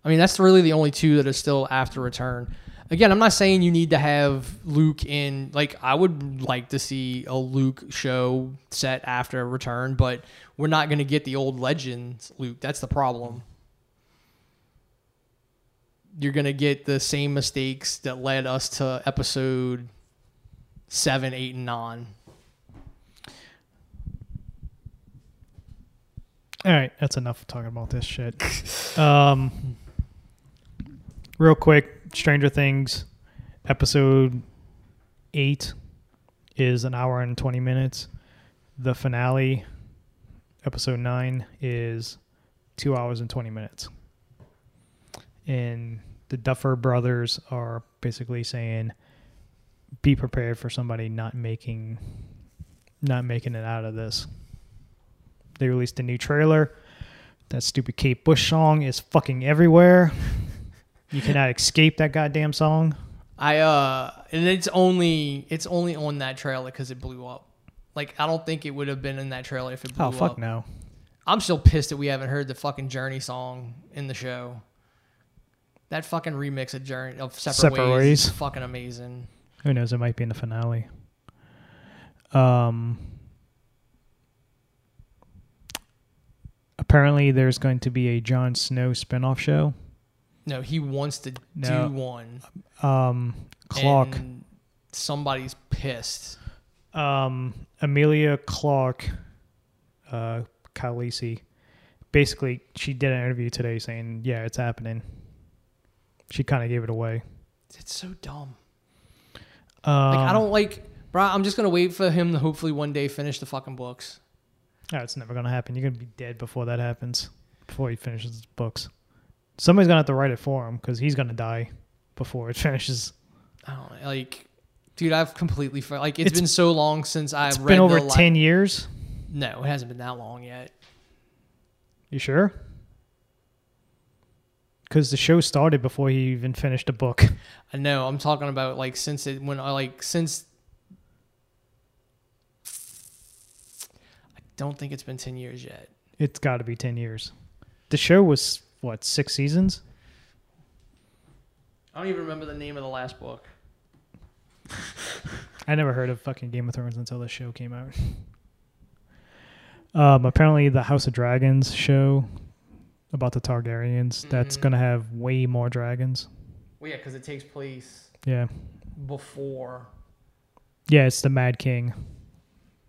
I mean, that's really the only two that are still after Return. Again, I'm not saying you need to have Luke in... Like, I would like to see a Luke show set after Return, but we're not going to get the old Legends Luke. That's the problem. You're going to get the same mistakes that led us to episode 7, 8, and 9. All right, that's enough talking about this shit. Real quick, Stranger Things episode 8 is an hour and 20 minutes. The finale, episode 9, is 2 hours and 20 minutes. And the Duffer brothers are basically saying, be prepared for somebody not making it out of this. They released a new trailer. That stupid Kate Bush song is fucking everywhere. You cannot escape that goddamn song. And it's only on that trailer because it blew up. Like, I don't think it would have been in that trailer if it blew up. Oh, fuck no. I'm still pissed that we haven't heard the fucking Journey song in the show. That fucking remix of Journey of Separate Ways is fucking amazing. Who knows? It might be in the finale. Apparently, there's going to be a Jon Snow spinoff show. No, he wants to do one. Clark. And somebody's pissed. Emilia Clarke, Khaleesi. Basically, she did an interview today saying, "Yeah, it's happening." She kind of gave it away. It's so dumb. Bro, I'm just going to wait for him to hopefully one day finish the fucking books. No, it's never going to happen. You're going to be dead before that happens, before he finishes his books. Somebody's going to have to write it for him because he's going to die before it finishes. I don't know. Like, dude, I've completely... Like, it's been so long since I've read... It's been over 10 years? No, it hasn't been that long yet. You sure? Because the show started before he even finished a book. I know. I'm talking about like since I don't think it's been 10 years yet. It's got to be 10 years. The show was what, 6 seasons? I don't even remember the name of the last book. I never heard of fucking Game of Thrones until the show came out. Apparently, the House of Dragons show. About the Targaryens. Mm-hmm. That's going to have way more dragons. Well, yeah, because it takes place... Yeah. Before. Yeah, it's the Mad King.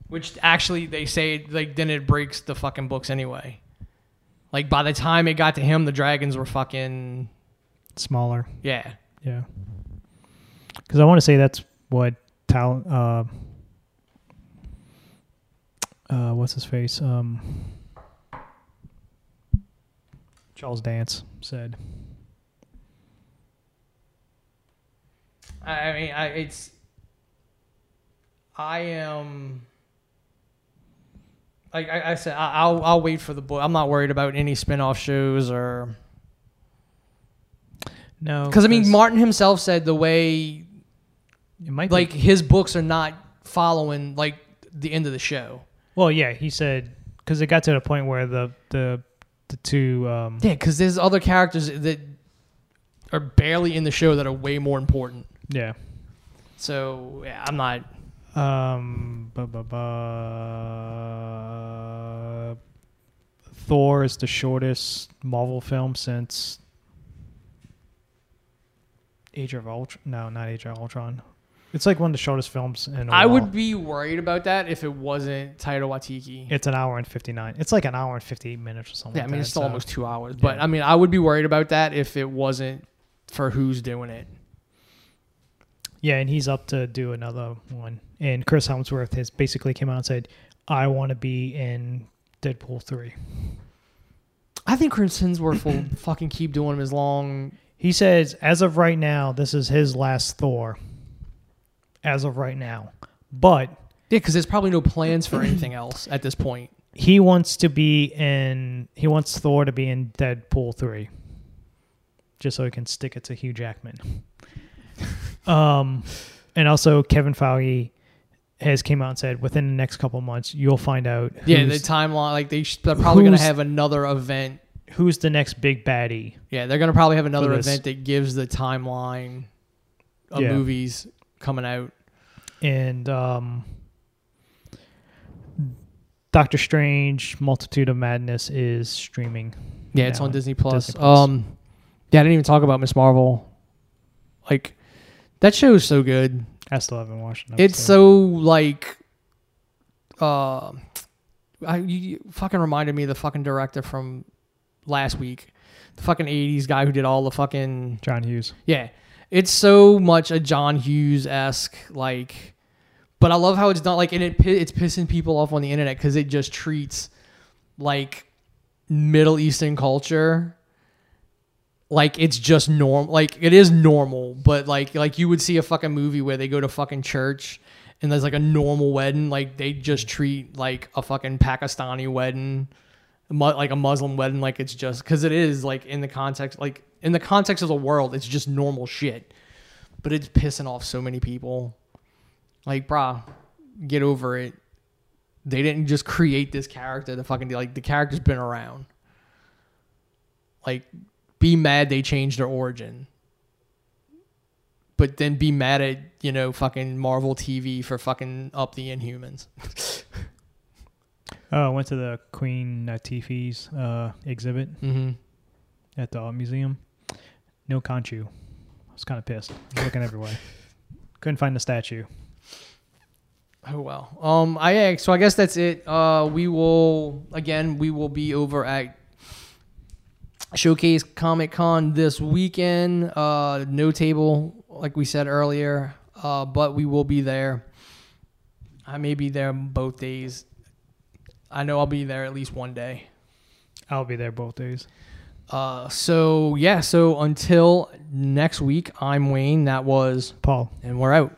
Which, actually, they say, like, then it breaks the fucking books anyway. Like, by the time it got to him, the dragons were fucking... Smaller. Yeah. Yeah. Because I want to say that's what... what's his face? Charles Dance said. I mean, I'll wait for the book. I'm not worried about any spinoff shows or. No. Because I mean, Martin himself said the way. It might be. Like his books are not following like the end of the show. Well, yeah, he said because it got to the point where the two because there's other characters that are barely in the show that are way more important. Yeah. So yeah, I'm not. Thor is the shortest Marvel film since Age of Ultron. No, not Age of Ultron. It's like one of the shortest films in a while. I would be worried about that if it wasn't Taika Waititi. It's an hour and 59. It's like an hour and 58 minutes or something. Yeah, I mean, it's still almost 2 hours. Yeah. But, I mean, I would be worried about that if it wasn't for who's doing it. Yeah, and he's up to do another one. And Chris Hemsworth has basically came out and said, I want to be in Deadpool 3. I think Chris Hemsworth will fucking keep doing him as long. He says, as of right now, this is his last Thor. As of right now. But... yeah, because there's probably no plans for anything else at this point. He wants to be in... he wants Thor to be in Deadpool 3. Just so he can stick it to Hugh Jackman. And also Kevin Feige has came out and said within the next couple months you'll find out. Yeah, the timeline, like they're probably going to have another event. Who's the next big baddie? Yeah, they're going to probably have another event that gives the timeline of movies coming out. And Doctor Strange: Multitude of Madness is streaming. Yeah, it's on Disney Plus. Yeah, I didn't even talk about Ms. Marvel. Like, that show is so good. I still haven't watched it. It's so, like... you fucking reminded me of the fucking director from last week. The fucking 80s guy who did all the fucking... John Hughes. Yeah. It's so much a John Hughes-esque, like... but I love how it's done, like, and it's pissing people off on the internet because it just treats, like, Middle Eastern culture... like it's just normal, like it is normal, but like you would see a fucking movie where they go to fucking church and there's like a normal wedding, like they just treat like a fucking Pakistani wedding, like a Muslim wedding, like it's just because it is like in the context of the world, it's just normal shit, but it's pissing off so many people. Like, brah, get over it. They didn't just create this character to fucking like the character's been around. Like. Be mad they changed their origin. But then be mad at, you know, fucking Marvel TV for fucking up the Inhumans. I went to the Queen Latifah's exhibit at the art museum. No Khonshu. I was kind of pissed. I was looking everywhere. Couldn't find the statue. Oh, well. So I guess that's it. We will be over at Showcase Comic Con this weekend. No table, like we said earlier, but we will be there. I may be there both days. I know I'll be there at least one day. I'll be there both days. So until next week, I'm Wayne. That was Paul. And we're out.